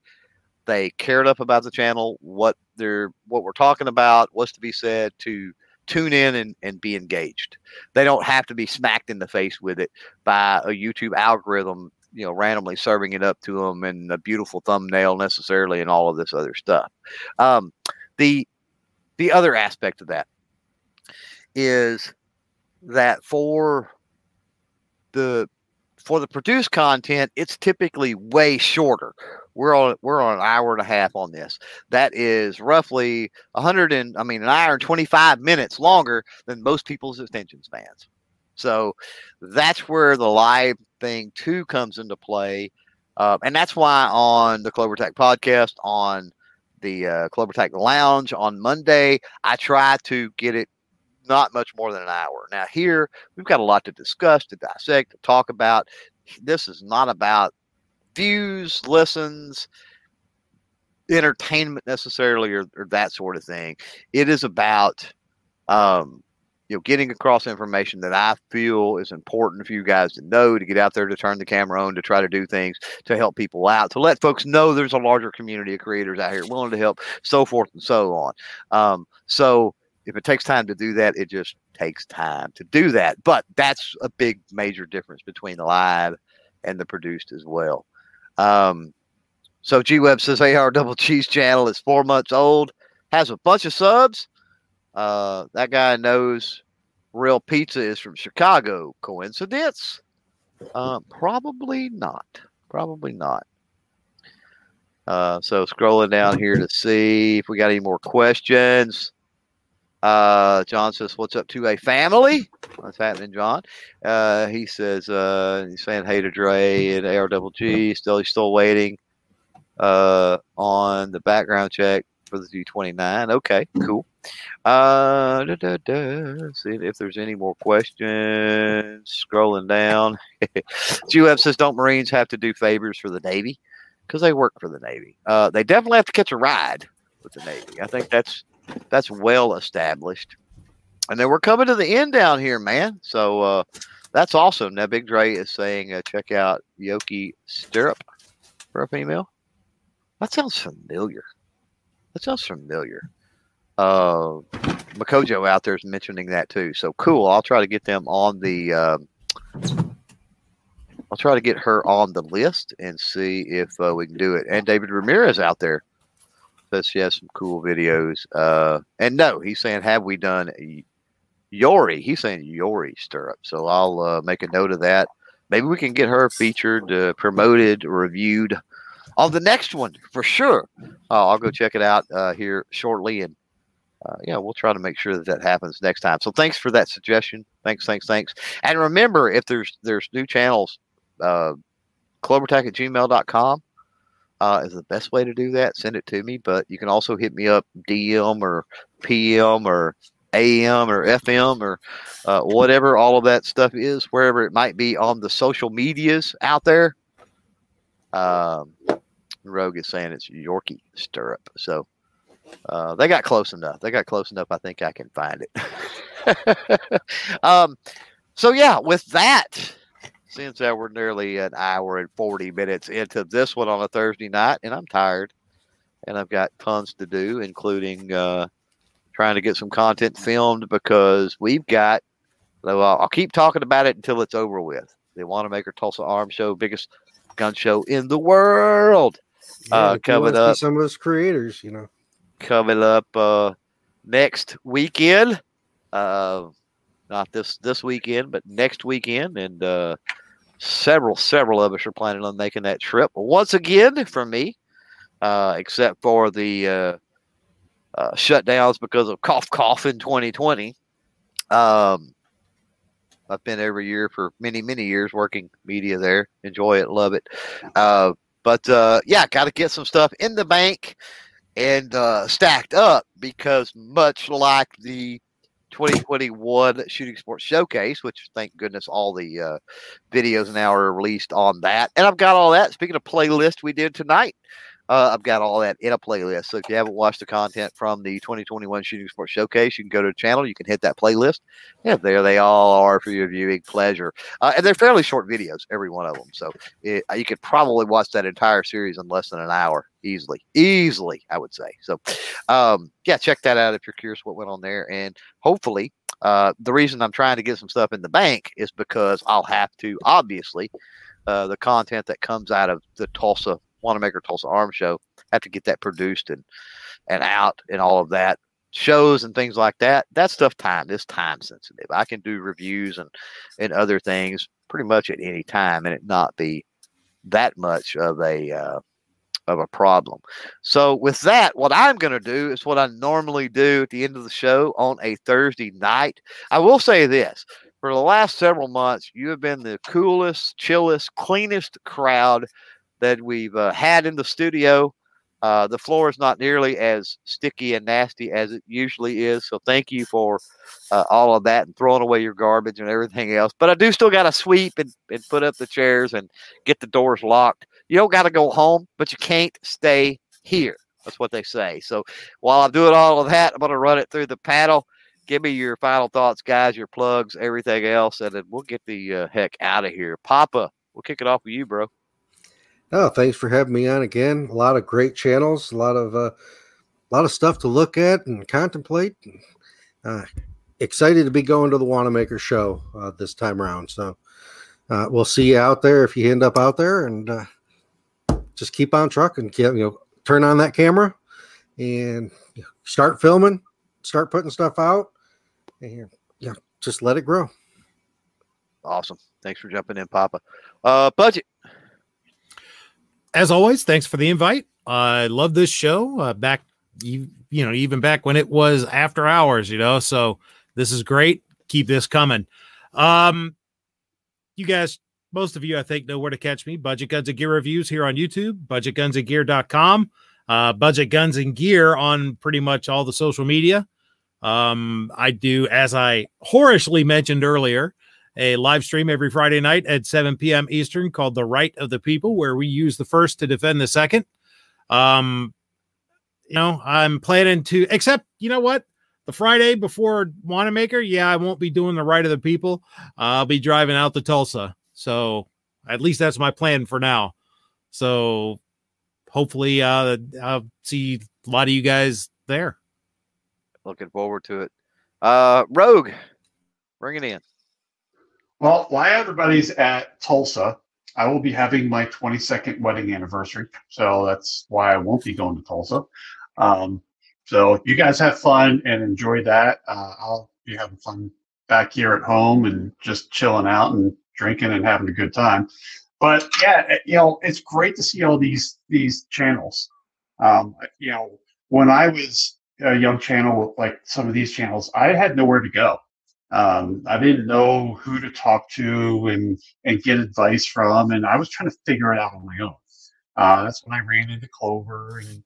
they cared up about the channel, what we're talking about, what's to be said, to tune in and be engaged. They don't have to be smacked in the face with it by a YouTube algorithm, you know, randomly serving it up to them and a beautiful thumbnail necessarily and all of this other stuff. The other aspect of that is that for the produced content, it's typically way shorter. We're on an hour and a half on this. That is roughly an hour and 25 minutes longer than most people's attention spans. So that's where the live thing too comes into play. And that's why on the CloverTac podcast, on the CloverTac Lounge on Monday, I try to get it not much more than an hour. Now here, we've got a lot to discuss, to dissect, to talk about. This is not about views, listens, entertainment necessarily, or that sort of thing. It is about, you know, getting across information that I feel is important for you guys to know, to get out there, to turn the camera on, to try to do things to help people out, to let folks know there's a larger community of creators out here willing to help, so forth and so on. So if it takes time to do that, it just takes time to do that. But that's a big, major difference between the live and the produced as well. So G-Web says AR Double G's channel is 4 months old, has a bunch of subs. That guy knows real pizza is from Chicago. Coincidence? Probably not. Probably not. So scrolling down here to see if we got any more questions. John says, what's up to a family? What's happening, John? He says, he's saying hey to Dre and AR Double G. He's still waiting on the background check for the D29. Okay, cool. See if there's any more questions. Scrolling down. G-Web says, don't Marines have to do favors for the Navy? Because they work for the Navy. They definitely have to catch a ride with the Navy. I think that's well established. And then we're coming to the end down here, man. So that's awesome. Now Big Dre is saying check out Yorkie Stirrup for a female. That sounds familiar. That sounds familiar. Makojo out there is mentioning that too. So cool. I'll try to get them on the I'll try to get her on the list and see if we can do it. And David Ramirez out there says she has some cool videos. And no, he's saying, have we done Yori? He's saying Yori Stirrup. So I'll make a note of that. Maybe we can get her featured, promoted, reviewed on the next one for sure. I'll go check it out here shortly, and yeah, we'll try to make sure that that happens next time. So thanks for that suggestion. Thanks. And remember, if there's new channels, CloverTac@gmail.com is the best way to do that. Send it to me, but you can also hit me up DM or PM or AM or FM or whatever all of that stuff is, wherever it might be on the social medias out there. Rogue is saying it's Yorkie Stirrup. So they got close enough. I think I can find it. So yeah, with that, since we're nearly an hour and 40 minutes into this one on a Thursday night, and I'm tired, and I've got tons to do, including trying to get some content filmed, because we've got, so I'll keep talking about it until it's over with, the Wanamaker Tulsa Arms Show, biggest gun show in the world. Coming up, some of those creators, you know, coming up next weekend, not this weekend, but next weekend, and several of us are planning on making that trip once again for me, except for the shutdowns because of cough in 2020. I've been every year for many years working media there. Enjoy it, love it. But yeah, got to get some stuff in the bank and stacked up, because much like the 2021 Shooting Sports Showcase, which thank goodness all the videos now are released on that. And I've got all that. Speaking of playlist we did tonight, I've got all that in a playlist. So if you haven't watched the content from the 2021 Shooting Sports Showcase, you can go to the channel. You can hit that playlist. Yeah, there they all are for your viewing pleasure. And they're fairly short videos, every one of them. So you could probably watch that entire series in less than an hour easily. I would say. So, yeah, check that out if you're curious what went on there. And hopefully, the reason I'm trying to get some stuff in the bank is because I'll have to, obviously, the content that comes out of the Wanamaker Tulsa Arms Show, have to get that produced and out and all of that, shows and things like that. That stuff is time sensitive. I can do reviews and other things pretty much at any time, and it not be that much of a problem. So with that, what I'm going to do is what I normally do at the end of the show on a Thursday night. I will say this. For the last several months, you have been the coolest, chillest, cleanest crowd that we've had in the studio. The floor is not nearly as sticky and nasty as it usually is. So thank you for all of that and throwing away your garbage and everything else. But I do still got to sweep and put up the chairs and get the doors locked. You don't got to go home, but you can't stay here. That's what they say. So while I'm doing all of that, I'm going to run it through the panel. Give me your final thoughts, guys, your plugs, everything else, and then we'll get the heck out of here. Papa, we'll kick it off with you, bro. Oh, thanks for having me on again. A lot of great channels, a lot of stuff to look at and contemplate. Excited to be going to the Wanamaker show this time around. So we'll see you out there if you end up out there, and just keep on trucking. You know, turn on that camera and start filming, start putting stuff out, and yeah, just let it grow. Awesome. Thanks for jumping in, Papa. Budget. As always, thanks for the invite. I love this show. Back, you know, even back when it was after hours, you know, so this is great. Keep this coming. You guys, most of you, I think, know where to catch me. Budget Guns and Gear Reviews here on YouTube, budgetgunsandgear.com, Budget Guns and Gear on pretty much all the social media. I do, as I whorishly mentioned earlier, a live stream every Friday night at 7 p.m. Eastern called The Right of the People, where we use the first to defend the second. You know, I'm planning to, except, you know what? The Friday before Wanamaker, yeah, I won't be doing The Right of the People. I'll be driving out to Tulsa. So at least that's my plan for now. So hopefully I'll see a lot of you guys there. Looking forward to it. Rogue, bring it in. Well, while everybody's at Tulsa, I will be having my 22nd wedding anniversary. So that's why I won't be going to Tulsa. So you guys have fun and enjoy that. I'll be having fun back here at home and just chilling out and drinking and having a good time. But yeah, you know, it's great to see all these channels. You know, when I was a young channel, like some of these channels, I had nowhere to go. I didn't know who to talk to and get advice from, and I was trying to figure it out on my own. That's when I ran into Clover, and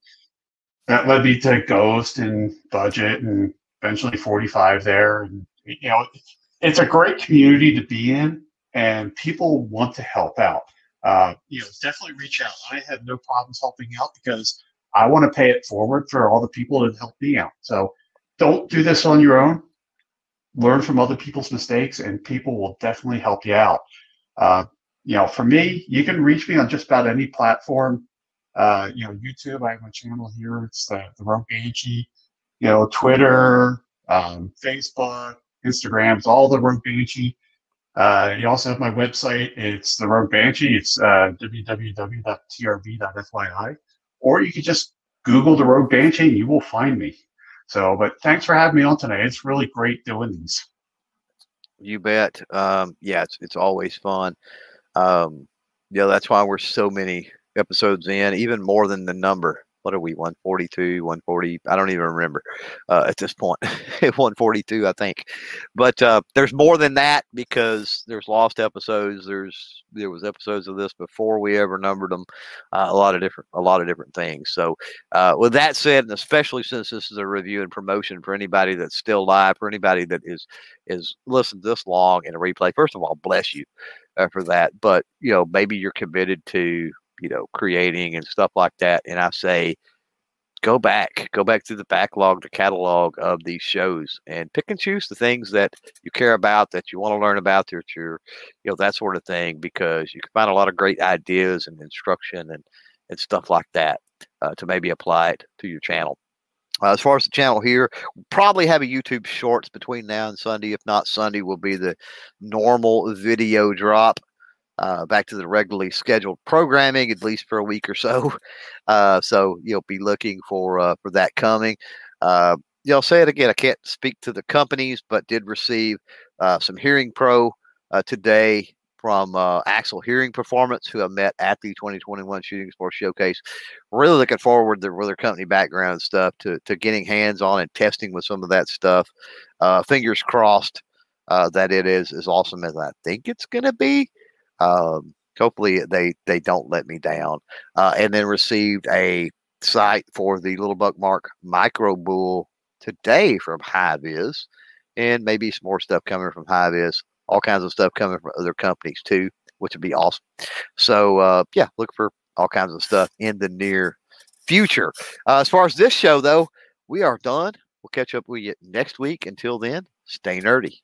that led me to Ghost and Budget and eventually 45 there. And you know, it's a great community to be in, and people want to help out. You know, definitely reach out. I have no problems helping out because I want to pay it forward for all the people that helped me out. So don't do this on your own. Learn from other people's mistakes, and people will definitely help you out. You know, for me, you can reach me on just about any platform. You know, YouTube, I have my channel here. It's the Rogue Banshee. You know, Twitter, Facebook, Instagram, it's all the Rogue Banshee. You also have my website. It's the Rogue Banshee. It's www.trb.fyi. Or you can just Google the Rogue Banshee, and you will find me. So, but thanks for having me on today. It's really great doing these. You bet. Yeah, it's always fun. Yeah, that's why we're so many episodes in, even more than the number. What are we, 142, 140? I don't even remember at this point. 142, I think. But there's more than that because there's lost episodes. There was episodes of this before we ever numbered them. A lot of different things. So with that said, and especially since this is a review and promotion for anybody that's still live, for anybody that is listened this long in a replay, first of all, bless you for that. But you know, maybe you're committed to, you know, creating and stuff like that. And I say, go back to the backlog, the catalog of these shows, and pick and choose the things that you care about, that you want to learn about, that you're, you know, that sort of thing, because you can find a lot of great ideas and instruction and stuff like that to maybe apply it to your channel. As far as the channel here, we'll probably have a YouTube Shorts between now and Sunday. If not, Sunday will be the normal video drop. Back to the regularly scheduled programming, at least for a week or so. So you'll be looking for that coming. I'll say it again. I can't speak to the companies, but did receive some Hearing Pro today from Axel Hearing Performance, who I met at the 2021 Shooting Sports Showcase. Really looking forward to, with their company background and stuff, to getting hands on and testing with some of that stuff. Fingers crossed that it is as awesome as I think it's going to be. Hopefully they don't let me down, and then received a sight for the Little Buck Mark Micro Bull today from Hive Is, and maybe some more stuff coming from Hive Is, all kinds of stuff coming from other companies too, which would be awesome. So yeah, look for all kinds of stuff in the near future. As far as this show though, we are done. We'll catch up with you next week. Until then, stay nerdy.